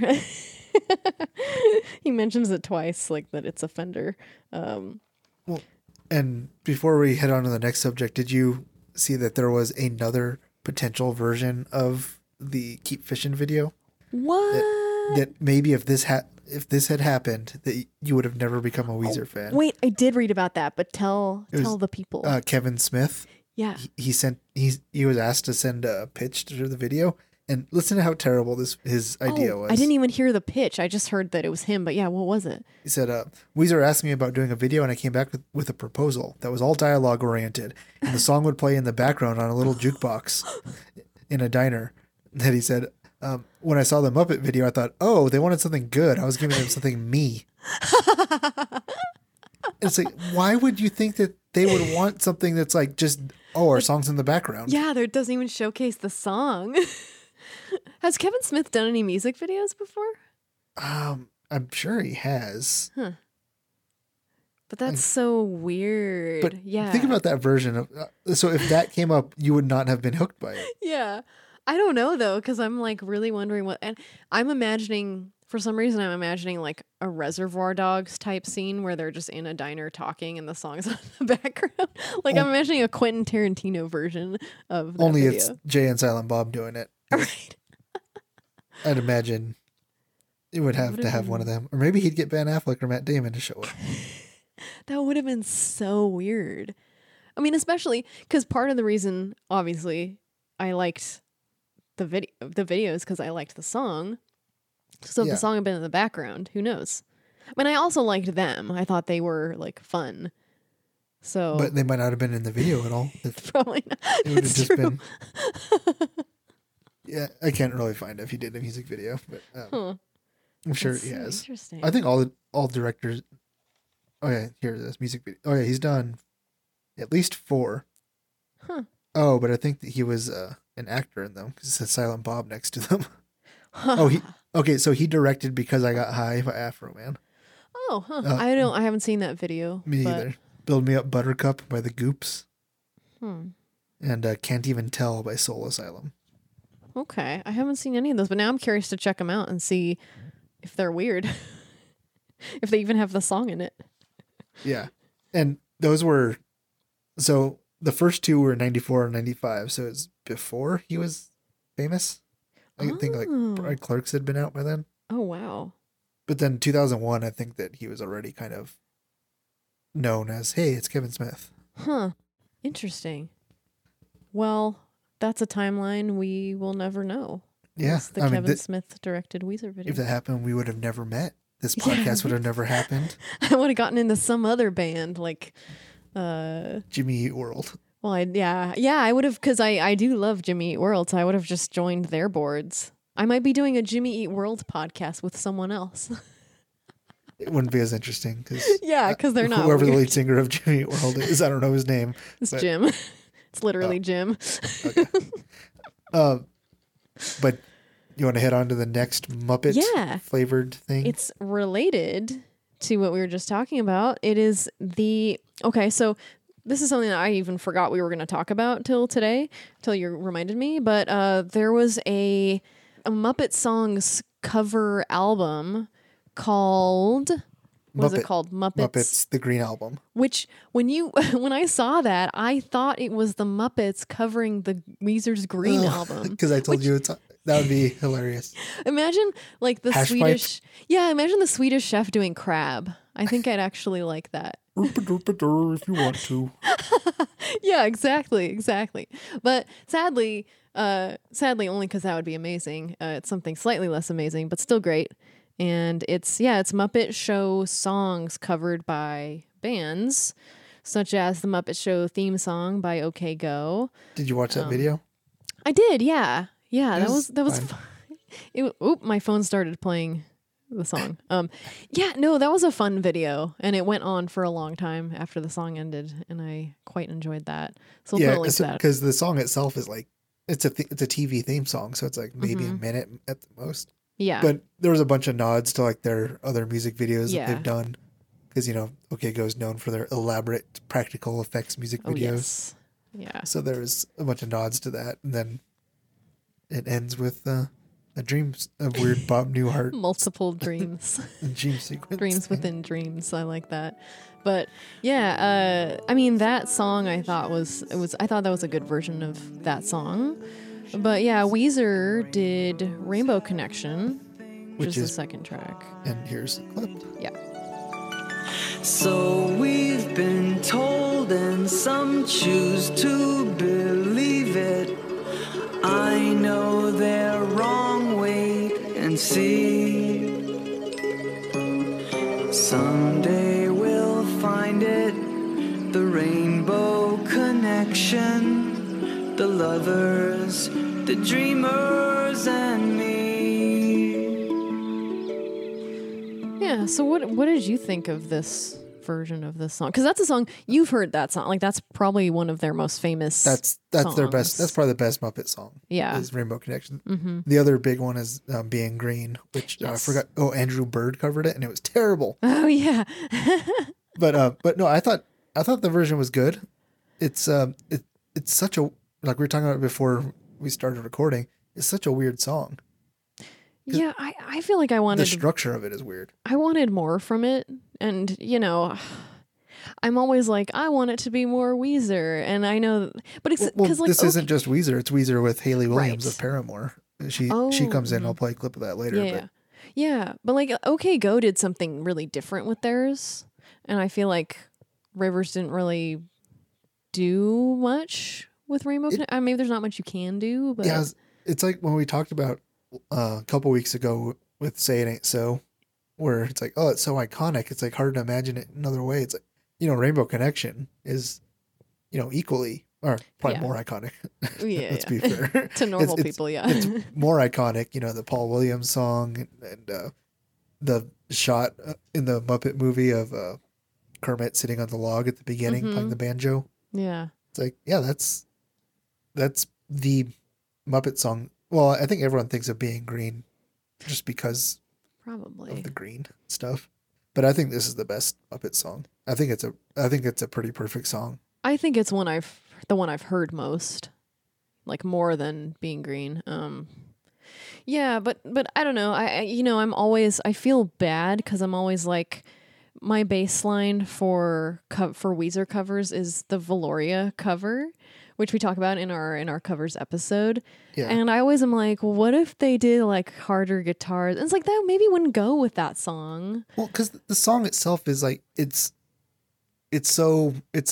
He mentions it twice, like that it's a Fender. And before we head on to the next subject, did you see that there was another potential version of the Keep Fishing video? What? That maybe if this had happened, that you would have never become a Weezer fan. Wait, I did read about that, but tell the people. Kevin Smith. Yeah. He was asked to send a pitch to the video, and listen to how terrible his idea was. I didn't even hear the pitch. I just heard that it was him, but yeah, what was it? He said, Weezer asked me about doing a video, and I came back with a proposal that was all dialogue-oriented, and the song would play in the background on a little jukebox in a diner. And he said, when I saw the Muppet video, I thought, oh, they wanted something good. I was giving them something me. It's like, why would you think that they would want something that's like just, our song's in the background? Yeah, there doesn't even showcase the song. Has Kevin Smith done any music videos before? I'm sure he has. Huh. But that's so weird. But think about that version of. So if that came up, you would not have been hooked by it. Yeah, I don't know though, because I'm like really wondering what, and I'm imagining like a Reservoir Dogs type scene where they're just in a diner talking and the song's on the background. Like I'm imagining a Quentin Tarantino version of that only video. It's Jay and Silent Bob doing it. Right. I'd imagine it would have to have one of them. Or maybe he'd get Ben Affleck or Matt Damon to show up. That would have been so weird. I mean, especially because part of the reason, obviously, I liked the video is because I liked the song. So if the song had been in the background, who knows? I mean, I also liked them. I thought they were like fun. So, but they might not have been in the video at all. Probably not. It would have just been... Yeah, I can't really find if he did a music video, but I'm sure he has. Interesting. I think all directors. Oh yeah, here's this music video. Oh yeah, he's done at least 4. Huh. Oh, but I think that he was an actor in them because it says Silent Bob next to them. Oh, so he directed Because I Got High by Afro Man. Oh, huh. I haven't seen that video. Me either. Build Me Up Buttercup by the Goops. And Can't Even Tell by Soul Asylum. Okay. I haven't seen any of those, but now I'm curious to check them out and see if they're weird. If they even have the song in it. Yeah. And those were... So the first two were 94 and 95, so it's before he was famous. I think like Clerks had been out by then. Oh, wow. But then 2001, I think that he was already kind of known as, hey, it's Kevin Smith. Huh. Interesting. Well, that's a timeline we will never know. Yeah. It's the Kevin Smith directed Weezer video. If that happened, we would have never met. This podcast would have never happened. I would have gotten into some other band like... Jimmy Eat World. Well, I would have, because I do love Jimmy Eat World, so I would have just joined their boards. I might be doing a Jimmy Eat World podcast with someone else. It wouldn't be as interesting because they're not whoever weird. The lead singer of Jimmy Eat World is. I don't know his name. It's Jim. It's literally Jim. Okay. But you want to head on to the next Muppet flavored thing? It's related to what we were just talking about. It is so this is something that I even forgot we were going to talk about till today, till you reminded me. But there was a Muppet Songs cover album called, Muppets, the Green Album. Which when I saw that, I thought it was the Muppets covering the Weezer's Green album. Because I told you it's... That would be hilarious. Imagine like the Swedish... Pipe. Yeah, imagine the Swedish chef doing crab. I think I'd actually like that. If you want to. Yeah, exactly. But sadly, only because that would be amazing. It's something slightly less amazing, but still great. And it's Muppet Show songs covered by bands, such as the Muppet Show theme song by OK Go. Did you watch that video? I did, yeah. Yeah, that was fun. My phone started playing the song. That was a fun video, and it went on for a long time after the song ended, and I quite enjoyed that. So we'll put a link to that. Because the song itself is like it's a TV theme song, so it's like maybe a minute at the most. Yeah, but there was a bunch of nods to like their other music videos that they've done, because OK Go's known for their elaborate practical effects music videos. Yes. Yeah, so there was a bunch of nods to that, and then. It ends with a dream of weird Bob Newhart. Multiple dreams. Dream sequence. Dreams within dreams. I like that. But that song I thought that was a good version of that song. But yeah, Weezer did Rainbow Connection, which is the second track. And here's the clip. Yeah. So we've been told, and some choose to believe it. I know they're wrong, wait and see. Someday we'll find it, the rainbow connection, the lovers, the dreamers, and me. Yeah, so what did you think of this version of this song? Because that's a song you've heard. That song, like, that's probably one of their most famous. That's songs. Their best. That's probably the best Muppet song. Yeah, is Rainbow Connection. Mm-hmm. The other big one is Being Green, which I forgot. Oh, Andrew Bird covered it, and it was terrible. Oh yeah. But no, I thought the version was good. It's it's such a, like we were talking about before we started recording. It's such a weird song. Yeah, I feel like I wanted... The structure of it is weird. I wanted more from it. And, I'm always like, I want it to be more Weezer. And I know... But it's... this isn't just Weezer. It's Weezer with Hayley Williams of Paramore. She comes in. I'll play a clip of that later. Yeah. But like OK Go did something really different with theirs. And I feel like Rivers didn't really do much with Rainbow Connection. Maybe there's not much you can do, but... Yeah, it's like when we talked about... a couple weeks ago with Say It Ain't So, where it's like, oh, it's so iconic. It's like hard to imagine it another way. It's like, Rainbow Connection is, equally or probably more iconic. Yeah, let's be fair. To normal people, yeah. It's more iconic, the Paul Williams song and the shot in the Muppet movie of Kermit sitting on the log at the beginning playing the banjo. Yeah. It's like, yeah, that's the Muppet song. Well, I think everyone thinks of Being Green just because probably of the green stuff. But I think this is the best Muppet song. I think it's a pretty perfect song. I think it's the one I've heard most, like more than Being Green. Yeah, but I don't know. I feel bad because I'm always like, my baseline for Weezer covers is the Veloria cover, which we talk about in our covers episode. Yeah. And I always am like, well, what if they did like harder guitars? And it's like, that maybe wouldn't go with that song. Well, because the song itself is like, it's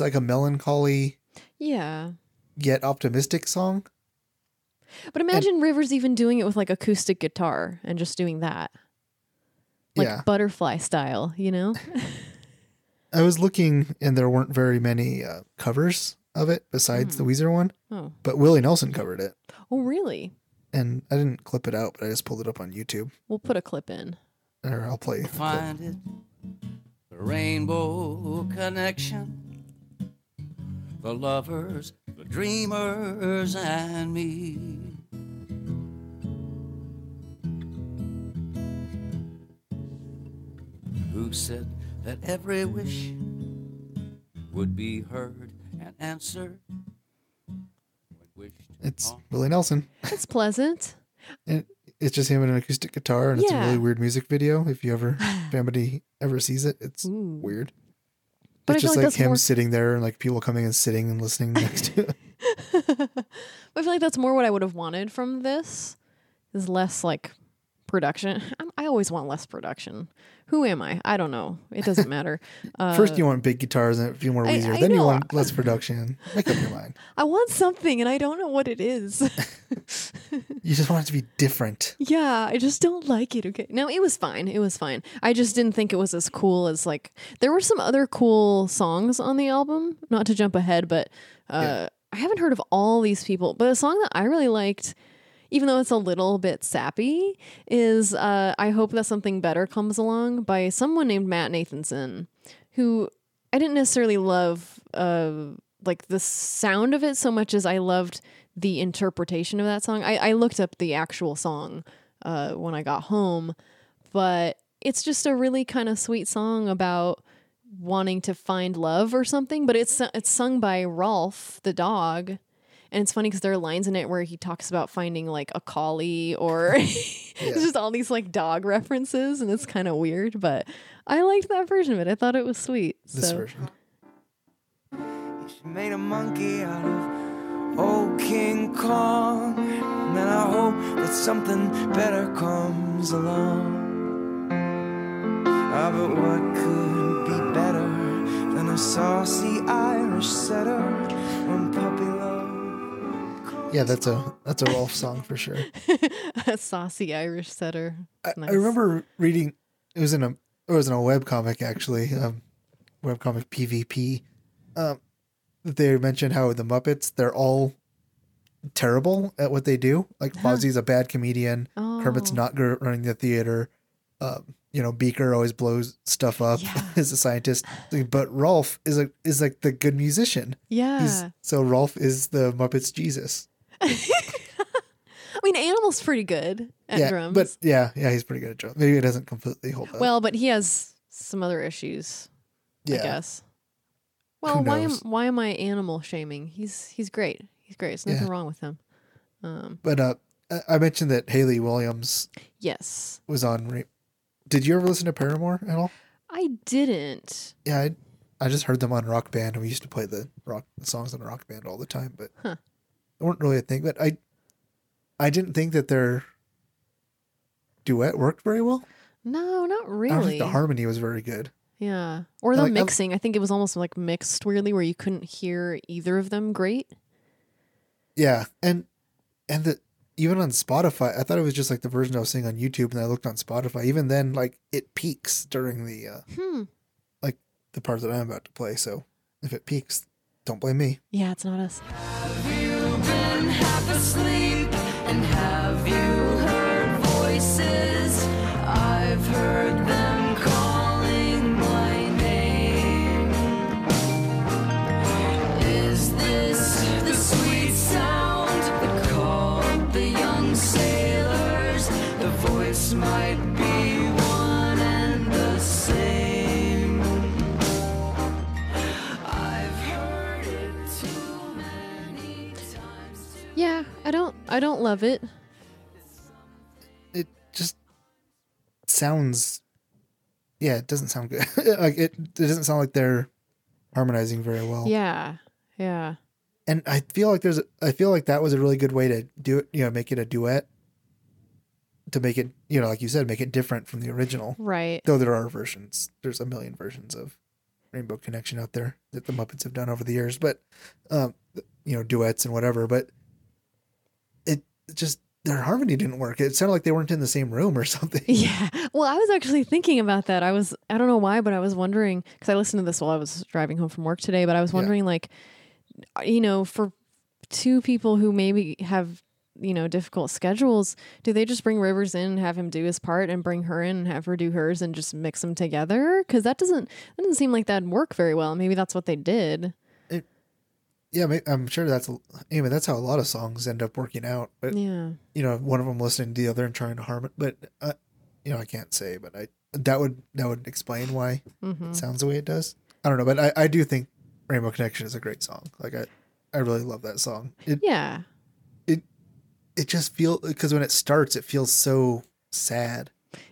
like a melancholy, yeah, yet optimistic song. But imagine Rivers even doing it with like acoustic guitar and just doing that. Like Butterfly style, you know? I was looking and there weren't very many covers of it besides the Weezer one. Oh. But Willie Nelson covered it. Oh, really? And I didn't clip it out, but I just pulled it up on YouTube. We'll put a clip in. Or I'll play it. Find it. The Rainbow Connection. The lovers, the dreamers, and me. Who said that every wish would be heard and answered? It's Willie Nelson. It's pleasant. It's just him and an acoustic guitar, and it's a really weird music video. If anybody ever sees it, it's weird. But it's just like him sitting there and like people coming and sitting and listening next to it. But I feel like that's more what I would have wanted from this, is less like production. I always want less production. Who am I? I don't know. It doesn't matter. First you want big guitars and a few more Weezer. Then you want less production. Make up your mind. I want something and I don't know what it is. You just want it to be different. Yeah, I just don't like it. Okay. No, it was fine. It was fine. I just didn't think it was as cool as like, there were some other cool songs on the album, not to jump ahead, but I haven't heard of all these people, but a song that I really liked, even though it's a little bit sappy, is I Hope That Something Better Comes Along by someone named Matt Nathanson, who I didn't necessarily love like the sound of it so much as I loved the interpretation of that song. I looked up the actual song when I got home, but it's just a really kind of sweet song about wanting to find love or something, but it's sung by Rolf, the dog. And it's funny because there are lines in it where he talks about finding like a collie or it's just all these like dog references. And it's kind of weird, but I liked that version of it. I thought it was sweet. This version. She made a monkey out of old King Kong. And I hope that something better comes along. Ah, but what could be better than a saucy Irish setter on puppy love? Yeah, that's a Rolf song for sure. A saucy Irish setter. Nice. I remember reading, it was in a webcomic actually, webcomic PvP. They mentioned how the Muppets, they're all terrible at what they do. Like Fozzie's a bad comedian. Oh. Kermit's not running the theater. Beaker always blows stuff up as a scientist, but Rolf is like the good musician. Yeah. So Rolf is the Muppets Jesus. I mean, Animal's pretty good at drums. But yeah, he's pretty good at drums. Maybe it doesn't completely hold up. Well, but he has some other issues, I guess. Well, why am I animal shaming? He's great. He's great. There's nothing wrong with him. But I mentioned that Haley Williams was on... Did you ever listen to Paramore at all? I didn't. Yeah, I just heard them on Rock Band, and we used to play the songs on Rock Band all the time, but they weren't really a thing. But I didn't think that their duet worked very well. No, not really. I don't think the harmony was very good. Yeah. Or the mixing. I think it was almost like mixed weirdly where you couldn't hear either of them great. Yeah. And even on Spotify, I thought it was just like the version I was seeing on YouTube, and I looked on Spotify. Even then, like it peaks during the like the part that I'm about to play. So if it peaks, don't blame me. Yeah, it's not us. Have you been half asleep? And have you heard voices? I've heard them calling my name. Is this the sweet sound? The young sailors, the voice. I don't love it. It just sounds... Yeah, it doesn't sound good. Like it doesn't sound like they're harmonizing very well. Yeah, yeah. And I feel like that was a really good way to do it. You know, make it a duet. To make it, you know, like you said, make it different from the original. Right. Though there are versions. There's a million versions of Rainbow Connection out there that the Muppets have done over the years. But, you know, duets and whatever. But it just... Their harmony didn't work. It sounded like they weren't in the same room or something. Yeah. Well, I was actually thinking about that. I don't know why, but I was wondering, because I listened to this while I was driving home from work today, but I was wondering, like, you know, for two people who maybe have, you know, difficult schedules, do they just bring Rivers in and have him do his part and bring her in and have her do hers and just mix them together? Because that doesn't seem like that'd work very well. Maybe that's what they did. Yeah, I'm sure that's how a lot of songs end up working out. But, you know, one of them listening to the other and trying to harm it. But, you know, I can't say, but that would explain why it sounds the way it does. I don't know, but I do think Rainbow Connection is a great song. Like, I really love that song. It just feels, because when it starts, it feels so sad.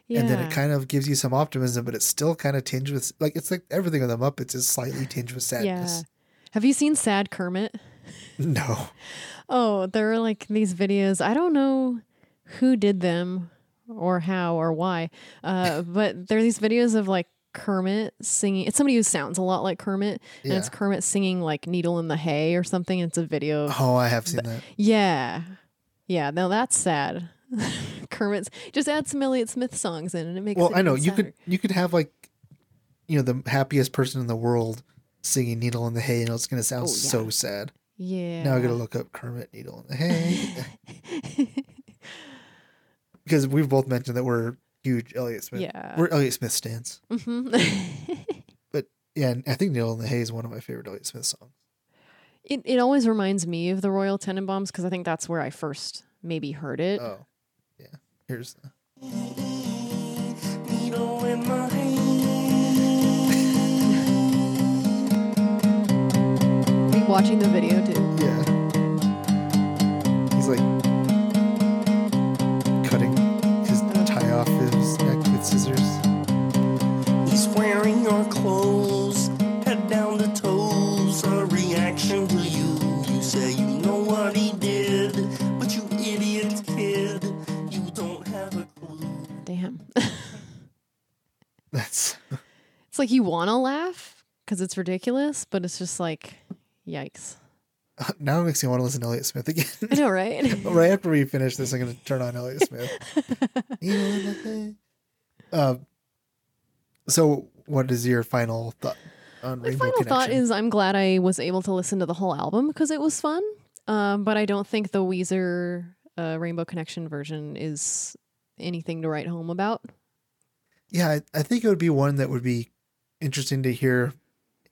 Yeah. And then it kind of gives you some optimism, but it's still kind of tinged with, like, it's like everything on the Muppets is slightly tinged with sadness. Yeah. Have you seen Sad Kermit? No. Oh, there are like these videos. I don't know who did them or how or why, but there are these videos of like Kermit singing. It's somebody who sounds a lot like Kermit, and it's Kermit singing like Needle in the Hay or something. It's a video. Oh, I have seen that. Yeah. Yeah. Now that's sad. Kermit's, just add some Elliott Smith songs in and it makes it even sadder. Well, I know. You could have like, you know, the happiest person in the world singing Needle in the Hay, and it's going to sound so sad. Yeah. Now I got to look up Kermit Needle in the Hay. Because we've both mentioned that we're huge Elliott Smith. Yeah. We're Elliott Smith stans. Mm-hmm. But yeah, I think Needle in the Hay is one of my favorite Elliott Smith songs. It always reminds me of the Royal Tenenbaums because I think that's where I first maybe heard it. Oh, yeah. Here's the... Needle in my Hay. Watching the video too. Yeah. He's like cutting his tie off his neck with scissors. He's wearing your clothes, head down to toes, a reaction to you. You say you know what he did, but you idiot kid, you don't have a clue. Damn. That's... It's like you want to laugh because it's ridiculous, but it's just like... Yikes. Now it makes me want to listen to Elliott Smith again. I know, right? Right after we finish this, I'm going to turn on Elliott Smith. So what is your final thought on Rainbow Connection? My final thought is I'm glad I was able to listen to the whole album because it was fun. But I don't think the Weezer Rainbow Connection version is anything to write home about. Yeah, I think it would be one that would be interesting to hear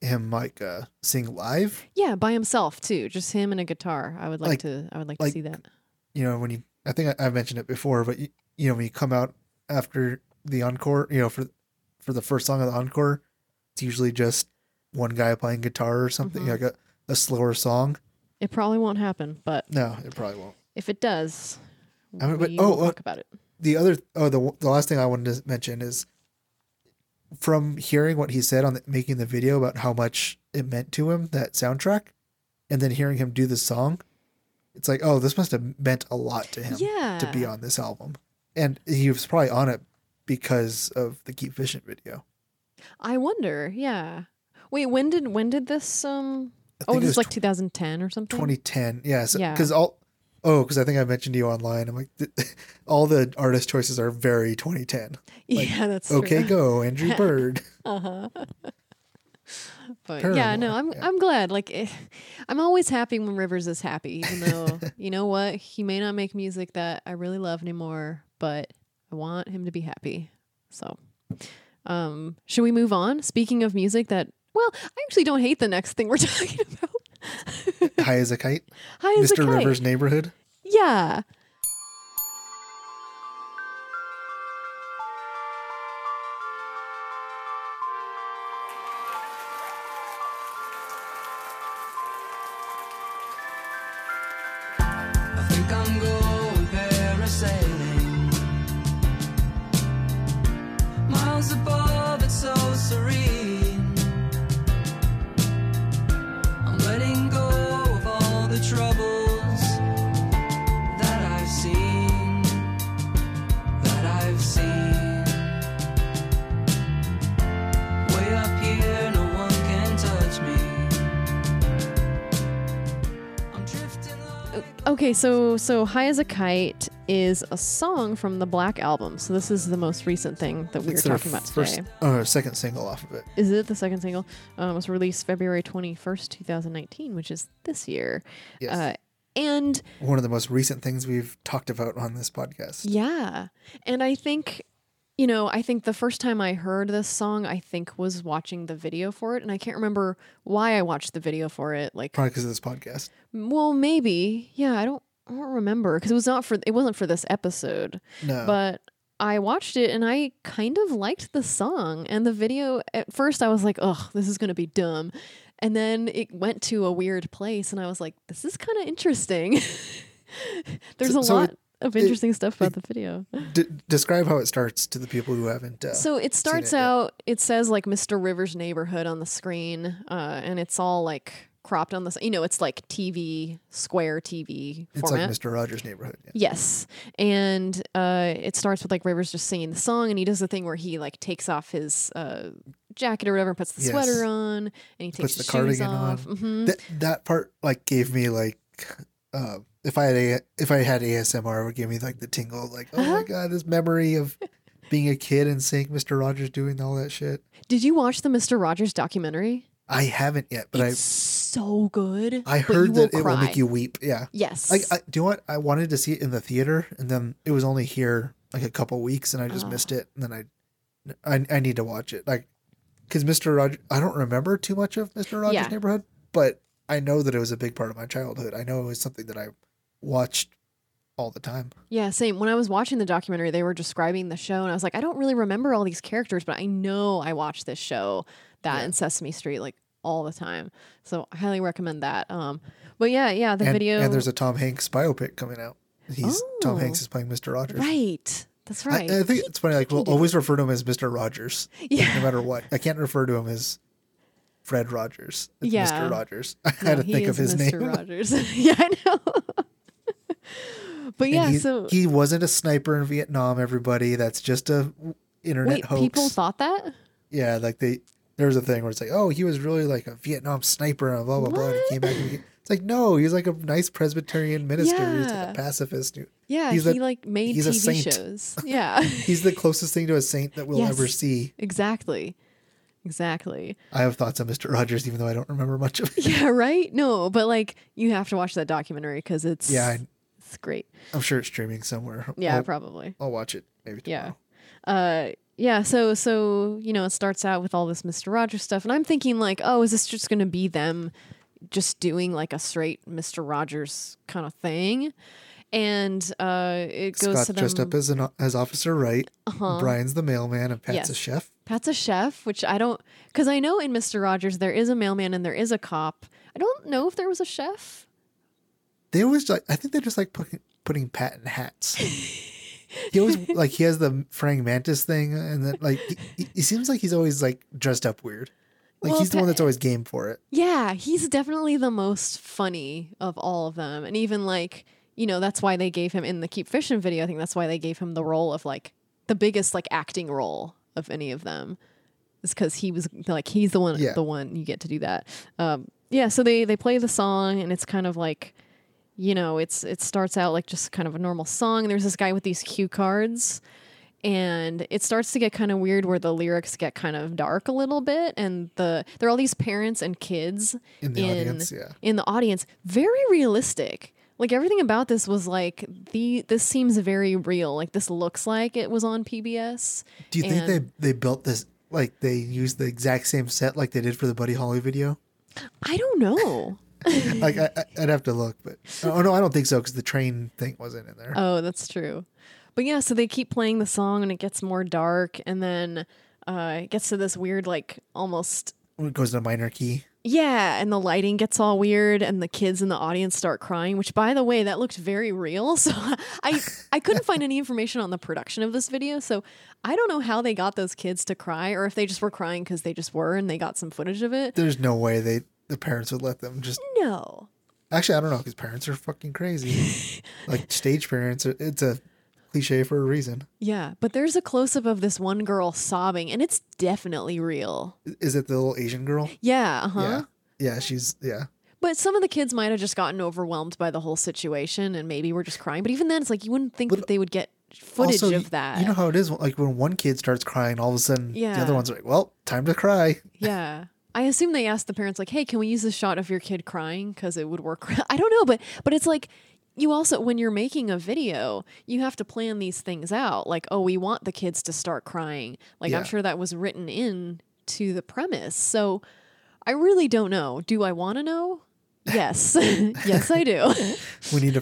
him like sing live, by himself too, just him and a guitar. I would like to see that, you know, when you... I think I've mentioned it before, but you know, when you come out after the encore, you know, for the first song of the encore, it's usually just one guy playing guitar or something. Mm-hmm. Like a slower song. It probably won't happen, but no, it probably won't. If it does, we'll talk about it. The last thing I wanted to mention is, from hearing what he said on making the video about how much it meant to him, that soundtrack, and then hearing him do the song, it's like, oh, this must have meant a lot to him to be on this album. And he was probably on it because of the Keep Fishing video. I wonder. Yeah. Wait, when did this, this was like 2010 or something? 2010. Yeah. So, yeah. Because I think I mentioned to you online. I'm like, all the artist choices are very 2010. Like, yeah, that's okay. True. Go, Andrew Bird. But Paramore. Yeah, no, I'm glad. Like, I'm always happy when Rivers is happy, even though you know what, he may not make music that I really love anymore, but I want him to be happy. So, should we move on? Speaking of music, I actually don't hate the next thing we're talking about. High as a Kite? High as a Kite. Mr. Rivers' Neighborhood? Yeah. I think I'm going Okay, so High as a Kite is a song from the Black Album. So this is the most recent thing that we were talking about today. Second single off of it. Is it the second single? It was released February 21st, 2019, which is this year. Yes. And one of the most recent things we've talked about on this podcast. Yeah. And I think, you know, the first time I heard this song, was watching the video for it. And I can't remember why I watched the video for it. Like, probably because of this podcast. Well, maybe. Yeah, I don't remember because it wasn't for this episode. No. But I watched it and I kind of liked the song and the video. At first I was like, oh, this is going to be dumb. And then it went to a weird place and I was like, this is kind of interesting. There's a lot of interesting stuff about the video. Describe how it starts to the people who haven't. So it starts out, it says like Mr. Rivers' neighborhood on the screen. And it's all like cropped on the, you know, it's like TV, square TV format. It's like Mr. Rogers' Neighborhood. Yeah. Yes. And it starts with like Rivers just singing the song and he does the thing where he like takes off his jacket or whatever and puts the sweater on and he takes the cardigan off. Mm-hmm. That part like gave me like if I had ASMR, it would give me like the tingle, like oh my god, this memory of being a kid and seeing Mr. Rogers doing all that shit. Did you watch the Mr. Rogers documentary? I haven't yet, but it's so good. I heard that it will make you weep. Yeah. Yes. I do you know what? I wanted to see it in the theater, and then it was only here like a couple weeks, and I just missed it. And then I need to watch it, like because Mr. Rogers. I don't remember too much of Mr. Rogers' Neighborhood, but I know that it was a big part of my childhood. I know it was something that I watched all the time. Yeah, same. When I was watching the documentary, they were describing the show, and I was like, I don't really remember all these characters, but I know I watched this show. And Sesame Street, like all the time. So I highly recommend that. But yeah, the video. And there's a Tom Hanks biopic coming out. Tom Hanks is playing Mr. Rogers. Right. That's right. I think it's funny. Like we'll always refer to him as Mr. Rogers, no matter what. I can't refer to him as Fred Rogers. It's Mr. Rogers. I had to think of his name. Mr. Rogers. Yeah, I know. But yeah, so he wasn't a sniper in Vietnam. Everybody, that's just a internet hoax. People thought that. Yeah, like they. There's a thing where it's like, oh, he was really like a Vietnam sniper and blah, blah, blah. And he came back and it's like, no, he's like a nice Presbyterian minister. Yeah. He's like a pacifist. Yeah, he made TV shows. Yeah. He's the closest thing to a saint that we'll ever see. Exactly. I have thoughts on Mr. Rogers, even though I don't remember much of it. Yeah, right? No, but like you have to watch that documentary because it's, it's great. I'm sure it's streaming somewhere. Yeah, probably. I'll watch it maybe tomorrow. Yeah, so you know, it starts out with all this Mr. Rogers stuff, and I'm thinking like, oh, is this just going to be them just doing like a straight Mr. Rogers kind of thing? And it goes Scott to them dressed up as Officer Wright. Brian's the mailman, and Pat's a chef. Pat's a chef, which I don't, because I know in Mr. Rogers there is a mailman and there is a cop. I don't know if there was a chef. They always like, I think they're just like putting Pat in hats. He always like he has the Frank Mantis thing, and then like he seems like he's always like dressed up weird. Like he's the one that's always game for it. Yeah, he's definitely the most funny of all of them, and even like you know that's why they gave him in the Keep Fishing video. I think that's why they gave him the role of like the biggest like acting role of any of them, is because he was like he's the one you get to do that. So they play the song, and it's kind of like. You know, it starts out like just kind of a normal song. There's this guy with these cue cards, and it starts to get kind of weird where the lyrics get kind of dark a little bit. And there are all these parents and kids in the audience. Very realistic. Like everything about this was like this seems very real. Like this looks like it was on PBS. Do you think they built this like they used the exact same set like they did for the Buddy Holly video? I don't know. Like I'd have to look, but oh no, I don't think so because the train thing wasn't in there. Oh, that's true. But yeah, so they keep playing the song and it gets more dark, and then it gets to this weird, like almost it goes to minor key. Yeah, and the lighting gets all weird, and the kids in the audience start crying. Which, by the way, that looked very real. So I couldn't find any information on the production of this video. So I don't know how they got those kids to cry, or if they just were crying because they just were, and they got some footage of it. There's no way the parents would let them just... No. Actually, I don't know, because parents are fucking crazy. Like, stage parents, it's a cliche for a reason. Yeah, but there's a close-up of this one girl sobbing, and it's definitely real. Is it the little Asian girl? Yeah, Yeah, she's... Yeah. But some of the kids might have just gotten overwhelmed by the whole situation and maybe were just crying. But even then, it's like you wouldn't think that they would get footage also, of that. You know how it is, like when one kid starts crying, all of a sudden the other one's like, well, time to cry. Yeah. I assume they asked the parents like, hey, can we use this shot of your kid crying? Because it would work. I don't know. But it's like you also, when you're making a video, you have to plan these things out. Like, oh, we want the kids to start crying. Like, I'm sure that was written in to the premise. So I really don't know. Do I want to know? Yes. Yes, I do. We need to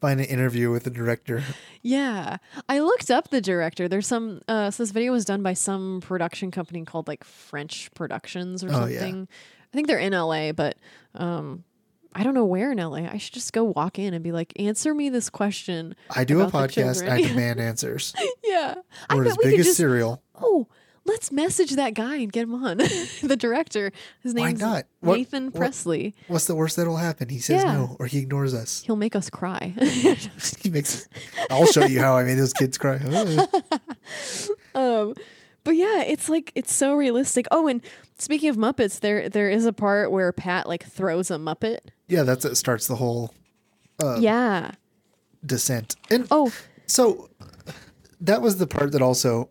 find an interview with the director. Yeah. I looked up the director. There's some, so this video was done by some production company called like French Productions or something. Yeah. I think they're in LA, but I don't know where in LA. I should just go walk in and be like, answer me this question. I do a podcast. I demand answers. Yeah. Or I bet as we big could as just, cereal. Oh, let's message that guy and get him on. The director. His name's Nathan Presley. What's the worst that'll happen? He says no, or he ignores us. He'll make us cry. I'll show you how I made those kids cry. But yeah, it's like, it's so realistic. Oh, and speaking of Muppets, there is a part where Pat like throws a Muppet. Yeah, that's it. Starts the whole descent. And so that was the part that also...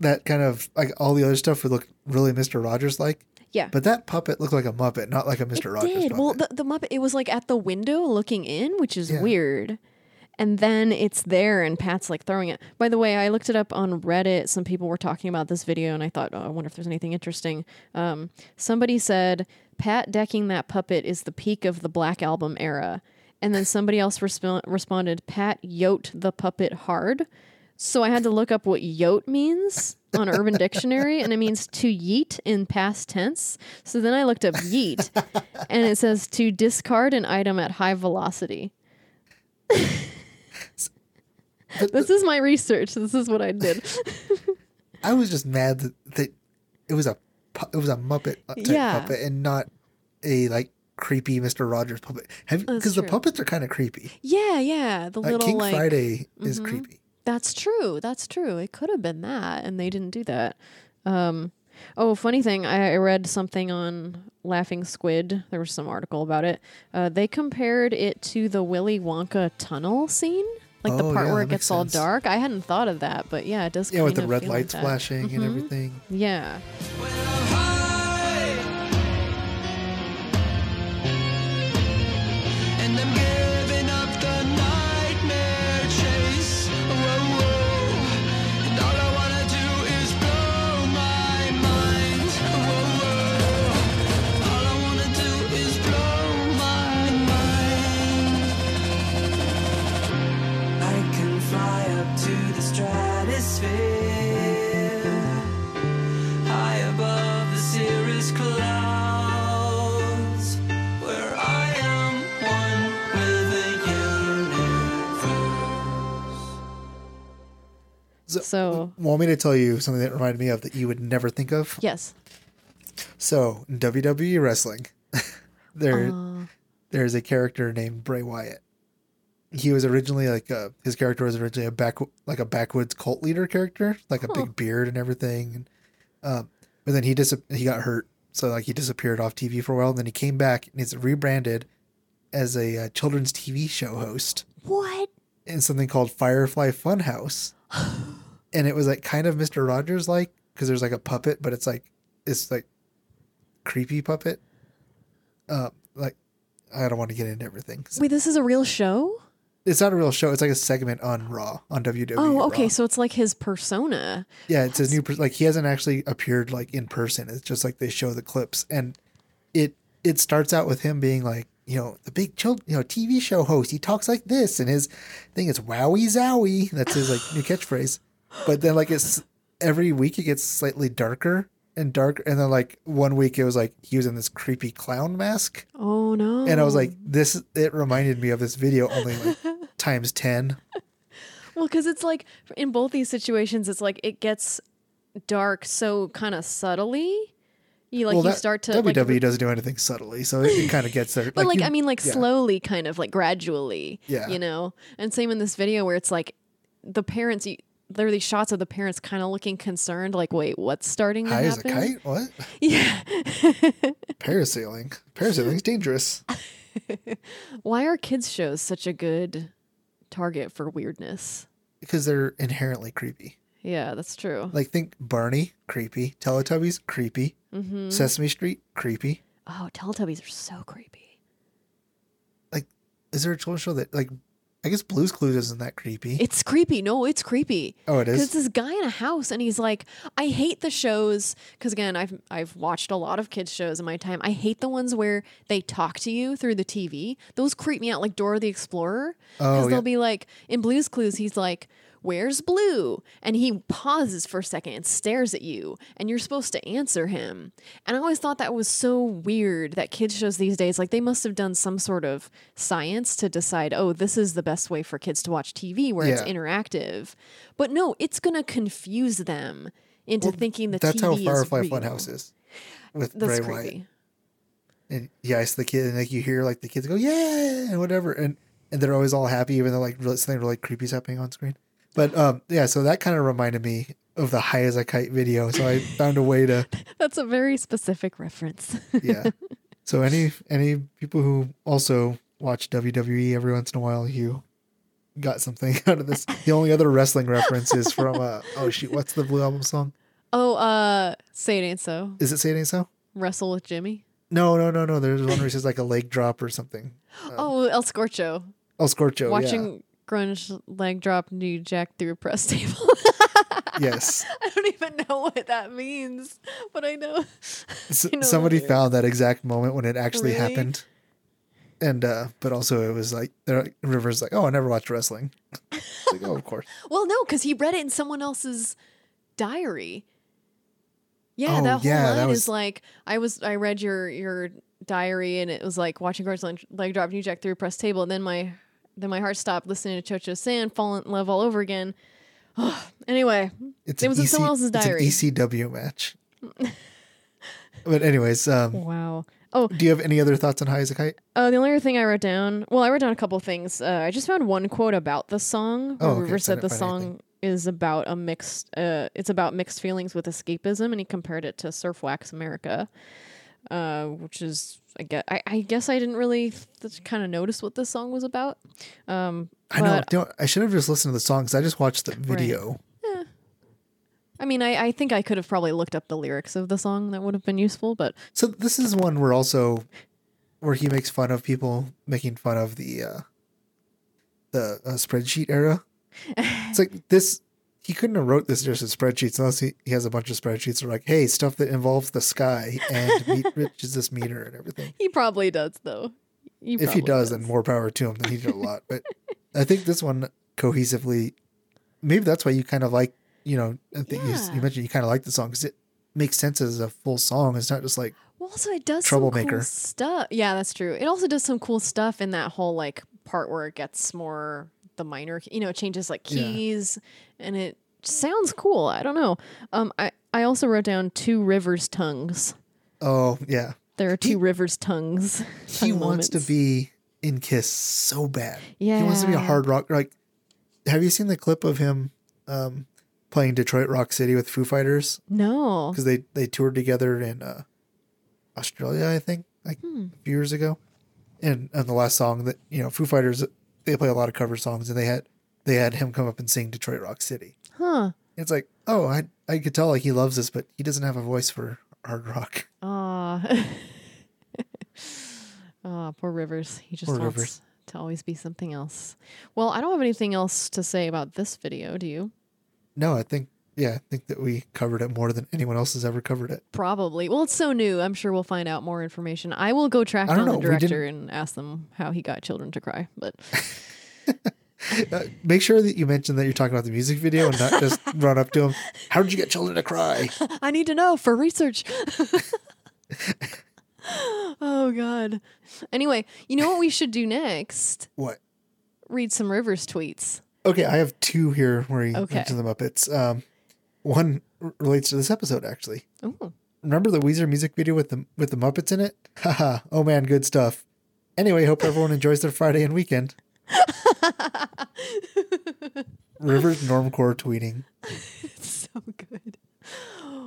That kind of, like, all the other stuff would look really Mr. Rogers-like. Yeah. But that puppet looked like a Muppet, not like a Mr. Rogers puppet. It did. Well, the Muppet, it was, like, at the window looking in, which is weird. And then it's there, and Pat's, like, throwing it. By the way, I looked it up on Reddit. Some people were talking about this video, and I thought, oh, I wonder if there's anything interesting. Somebody said, Pat decking that puppet is the peak of the Black Album era. And then somebody else responded, Pat yote the puppet hard. So I had to look up what yote means on Urban Dictionary, and it means to yeet in past tense. So then I looked up yeet, and it says to discard an item at high velocity. This is my research. This is what I did. I was just mad that it was a Muppet type puppet and not a like creepy Mr. Rogers puppet. Because the puppets are kind of creepy. Yeah, yeah. The little King Friday is creepy. That's true. That's true. It could have been that, and they didn't do that. Funny thing. I read something on Laughing Squid. There was some article about it. They compared it to the Willy Wonka tunnel scene, like the part where it gets all dark. I hadn't thought of that, but yeah, it does. Yeah, with the red lights like flashing and everything. Yeah. So, want me to tell you something that reminded me of that you would never think of? Yes. So, in WWE wrestling, there's a character named Bray Wyatt. He was originally a backwoods cult leader character, like a big beard and everything. But then he got hurt, so like he disappeared off TV for a while. And then he came back and it's rebranded as a children's TV show host. What? In something called Firefly Funhouse. And it was like kind of Mr. Rogers like, because there's like a puppet, but it's like creepy puppet. Like I don't want to get into everything. So. Wait, this is a real show? It's not a real show. It's like a segment on Raw on WWE. Oh, okay. Raw. So it's like his persona. Yeah, it's his new like he hasn't actually appeared like in person. It's just like they show the clips, and it starts out with him being like, you know, the big child, you know, TV show host. He talks like this, and his thing is "Wowie Zowie." That's his like new catchphrase. But then, like, it's every week it gets slightly darker and darker. And then, like, one week it was like he was in this creepy clown mask. Oh no! And I was like, this. It reminded me of this video only like times 10. Well, because it's like in both these situations, it's like it gets dark so kind of subtly. You start to WWE doesn't do anything subtly, so it kind of gets there. But slowly, kind of like gradually, you know. And same in this video where it's like the parents. There are these shots of the parents kind of looking concerned, like, wait, what's starting to happen? High as a kite? What? Yeah. Parasailing. Parasailing's dangerous. Why are kids' shows such a good target for weirdness? Because they're inherently creepy. Yeah, that's true. Like, think Barney, creepy. Teletubbies, creepy. Mm-hmm. Sesame Street, creepy. Oh, Teletubbies are so creepy. Like, is there a children's show that, like, I guess Blue's Clues isn't that creepy. It's creepy. No, it's creepy. Oh, it is? Because this guy in a house, and he's like, I hate the shows. Because, again, I've watched a lot of kids' shows in my time. I hate the ones where they talk to you through the TV. Those creep me out, like Dora the Explorer. Because they'll be like, in Blue's Clues, he's like, where's Blue? And he pauses for a second and stares at you, and you're supposed to answer him. And I always thought that was so weird that kids shows these days, like, they must have done some sort of science to decide, oh, this is the best way for kids to watch TV where it's interactive. But no, it's going to confuse them into thinking that TV is real. That's how Firefly Funhouse is with Bray Wyatt. And yeah, it's the kid, and like you hear like the kids go, yeah, and whatever. And they're always all happy, even though like something really creepy is happening on screen. But yeah, so that kind of reminded me of the High as a Kite video. So I found a way to. That's a very specific reference. Yeah. So any people who also watch WWE every once in a while, you got something out of this. The only other wrestling reference is from oh shoot, what's the Blue Album song? Oh, Say It Ain't So. Is it Say It Ain't So? Wrestle with Jimmy. No. There's one where he says like a leg drop or something. El Scorcho. El Scorcho. Watching. Yeah. Grunge leg drop new jack through a press table. Yes. I don't even know what that means, but I know. Somebody found that exact moment when it actually happened. And, but also it was like, River's like, oh, I never watched wrestling. Like, oh, of course. Well, no, because he read it in someone else's diary. Yeah, that whole line is like, I read your diary, and it was like watching Grunge leg drop new jack through a press table. And then my heart stopped listening to Cho-Cho San, fall in love all over again. Oh, anyway, it was in someone else's diary. It's an ECW match. But anyways. Wow. Oh, do you have any other thoughts on High as a Kite? The only other thing I wrote down. Well, I wrote down a couple things. I just found one quote about the song. River said the song is about mixed feelings with escapism. And he compared it to Surf Wax America, which is. I guess I didn't really kind of notice what this song was about. I should have just listened to the song because I just watched the video. Right. Yeah. I mean, I think I could have probably looked up the lyrics of the song. That would have been useful. But so this is one where also where he makes fun of people making fun of the spreadsheet era. It's like this. He couldn't have wrote this just as spreadsheets unless he has a bunch of spreadsheets that are like, hey, stuff that involves the sky and reaches this meter and everything. He probably does, though. If he does, then more power to him. Then he did a lot. But I think this one cohesively, maybe that's why you kind of like, I think you mentioned you kind of like the song because it makes sense as a full song. It's not just like it does troublemaker some cool stuff. Yeah, that's true. It also does some cool stuff in that whole like part where it gets more... the minor, it changes like keys and it sounds cool. I don't know. I also wrote down two rivers tongues. Oh yeah. There are two rivers tongues. He wants to be in KISS so bad. Yeah. He wants to be a hard rock. Like, have you seen the clip of him, playing Detroit Rock City with Foo Fighters? No. Cause they toured together in, Australia, I think a few years ago. And the last song that, Foo Fighters, they play a lot of cover songs, and they had him come up and sing Detroit Rock City. Huh. It's like, oh, I could tell like he loves this, but he doesn't have a voice for hard rock. Aw. Oh, poor Rivers. He just wants to always be something else. Well, I don't have anything else to say about this video, do you? No, I think that we covered it more than anyone else has ever covered it. Probably. Well, it's so new. I'm sure we'll find out more information. I will go track down the director and ask them how he got children to cry. But make sure that you mention that you're talking about the music video and not just run up to him. How did you get children to cry? I need to know for research. Oh, God. Anyway, you know what we should do next? What? Read some Rivers tweets. Okay, I have two here where he mentioned the Muppets. One relates to this episode, actually. Ooh. Remember the Weezer music video with the Muppets in it? Haha. Oh, man, good stuff. Anyway, hope everyone enjoys their Friday and weekend. Rivers normcore tweeting. It's so good.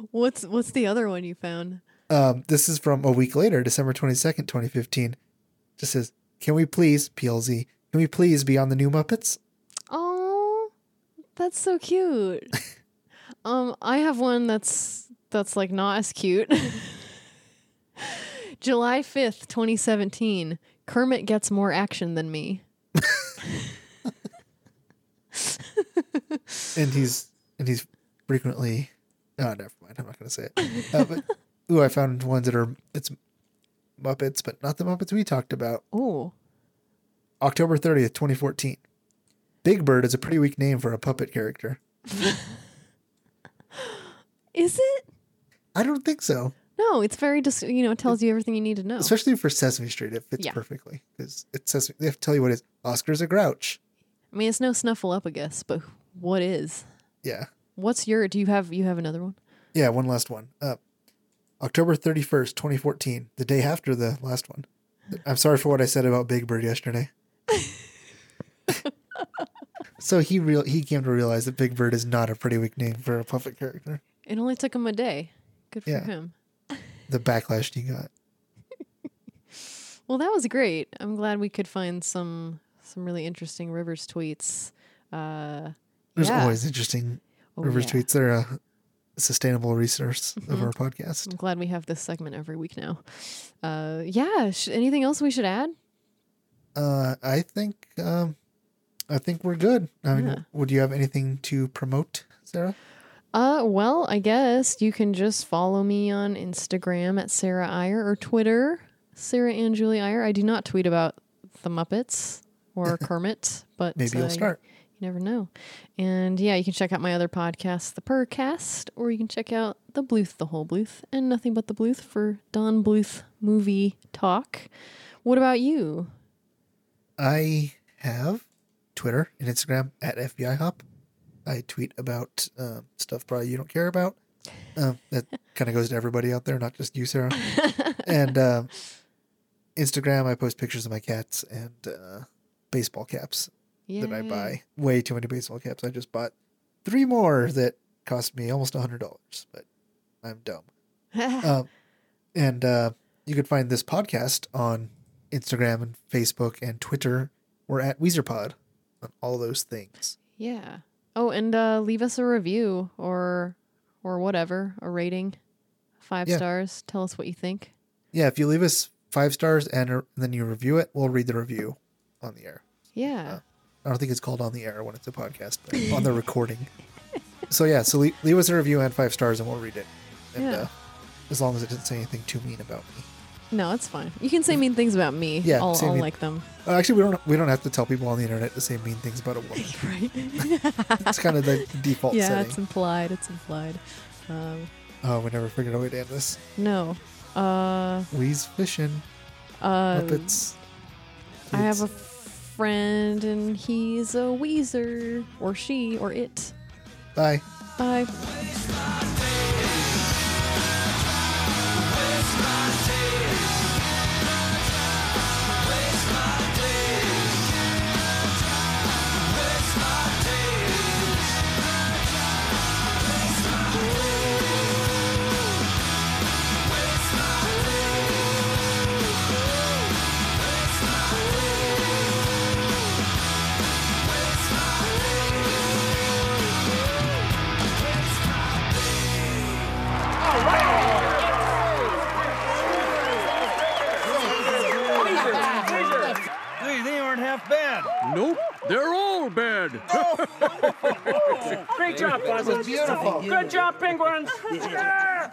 What's the other one you found? This is from a week later, December 22nd, 2015. just says, "Can we please, PLZ, can we please be on the new Muppets?" Oh, that's so cute. I have one that's like not as cute. July 5th, 2017. Kermit gets more action than me. and he's frequently. Oh, never mind. I'm not going to say it. I found ones that are Muppets, but not the Muppets we talked about. Oh, October 30th, 2014. Big Bird is a pretty weak name for a puppet character. Is it? I don't think so. No, it's very just it tells you everything you need to know. Especially for Sesame Street, it fits perfectly. They have to tell you what it is. Oscar's a grouch. I mean, it's no Snuffleupagus, but what is? Yeah. What's your? Do you have another one? Yeah, one last one. October 31st, 2014, the day after the last one. I'm sorry for what I said about Big Bird yesterday. So he came to realize that Big Bird is not a pretty weak name for a puppet character. It only took him a day. Good for him. The backlash he got. Well, that was great. I'm glad we could find some really interesting Rivers tweets. There's always interesting Rivers tweets. They're a sustainable resource of our podcast. I'm glad we have this segment every week now. Anything else we should add? I think we're good. I mean, would you have anything to promote, Sarah? Well, I guess you can just follow me on Instagram at Sarah Iyer or Twitter, Sarah and Julie Iyer. I do not tweet about the Muppets or Kermit, but maybe you'll start. You never know. And you can check out my other podcast, The Purrcast, or you can check out The Bluth, The Whole Bluth, and Nothing But The Bluth for Don Bluth movie talk. What about you? I have Twitter and Instagram at FBIHop. I tweet about stuff probably you don't care about. That kind of goes to everybody out there, not just you, Sarah. And Instagram, I post pictures of my cats and baseball caps that I buy. Way too many baseball caps. I just bought 3 more that cost me almost $100, but I'm dumb. And you can find this podcast on Instagram and Facebook and Twitter. We're at WeezerPod on all those things. Yeah. Oh, and leave us a review or whatever, a rating, 5 stars. Tell us what you think. Yeah, if you leave us 5 stars and then you review it, we'll read the review on the air. Yeah. I don't think it's called on the air when it's a podcast, but on the recording. So leave us a review and 5 stars and we'll read it. And as long as it didn't say anything too mean about me. No, it's fine. You can say mean things about me. Yeah, I'll like them. Actually, we don't have to tell people on the internet to say mean things about a woman. Right. It's kind of the default setting. Yeah, it's implied. We never figured a way to end this. No. We's fishing. Muppets. I have a friend, and he's a Weezer, or she, or it. Bye. Bye. Nope, they're all bad. Great job, Buzz. Beautiful. Good job, penguins. Yeah.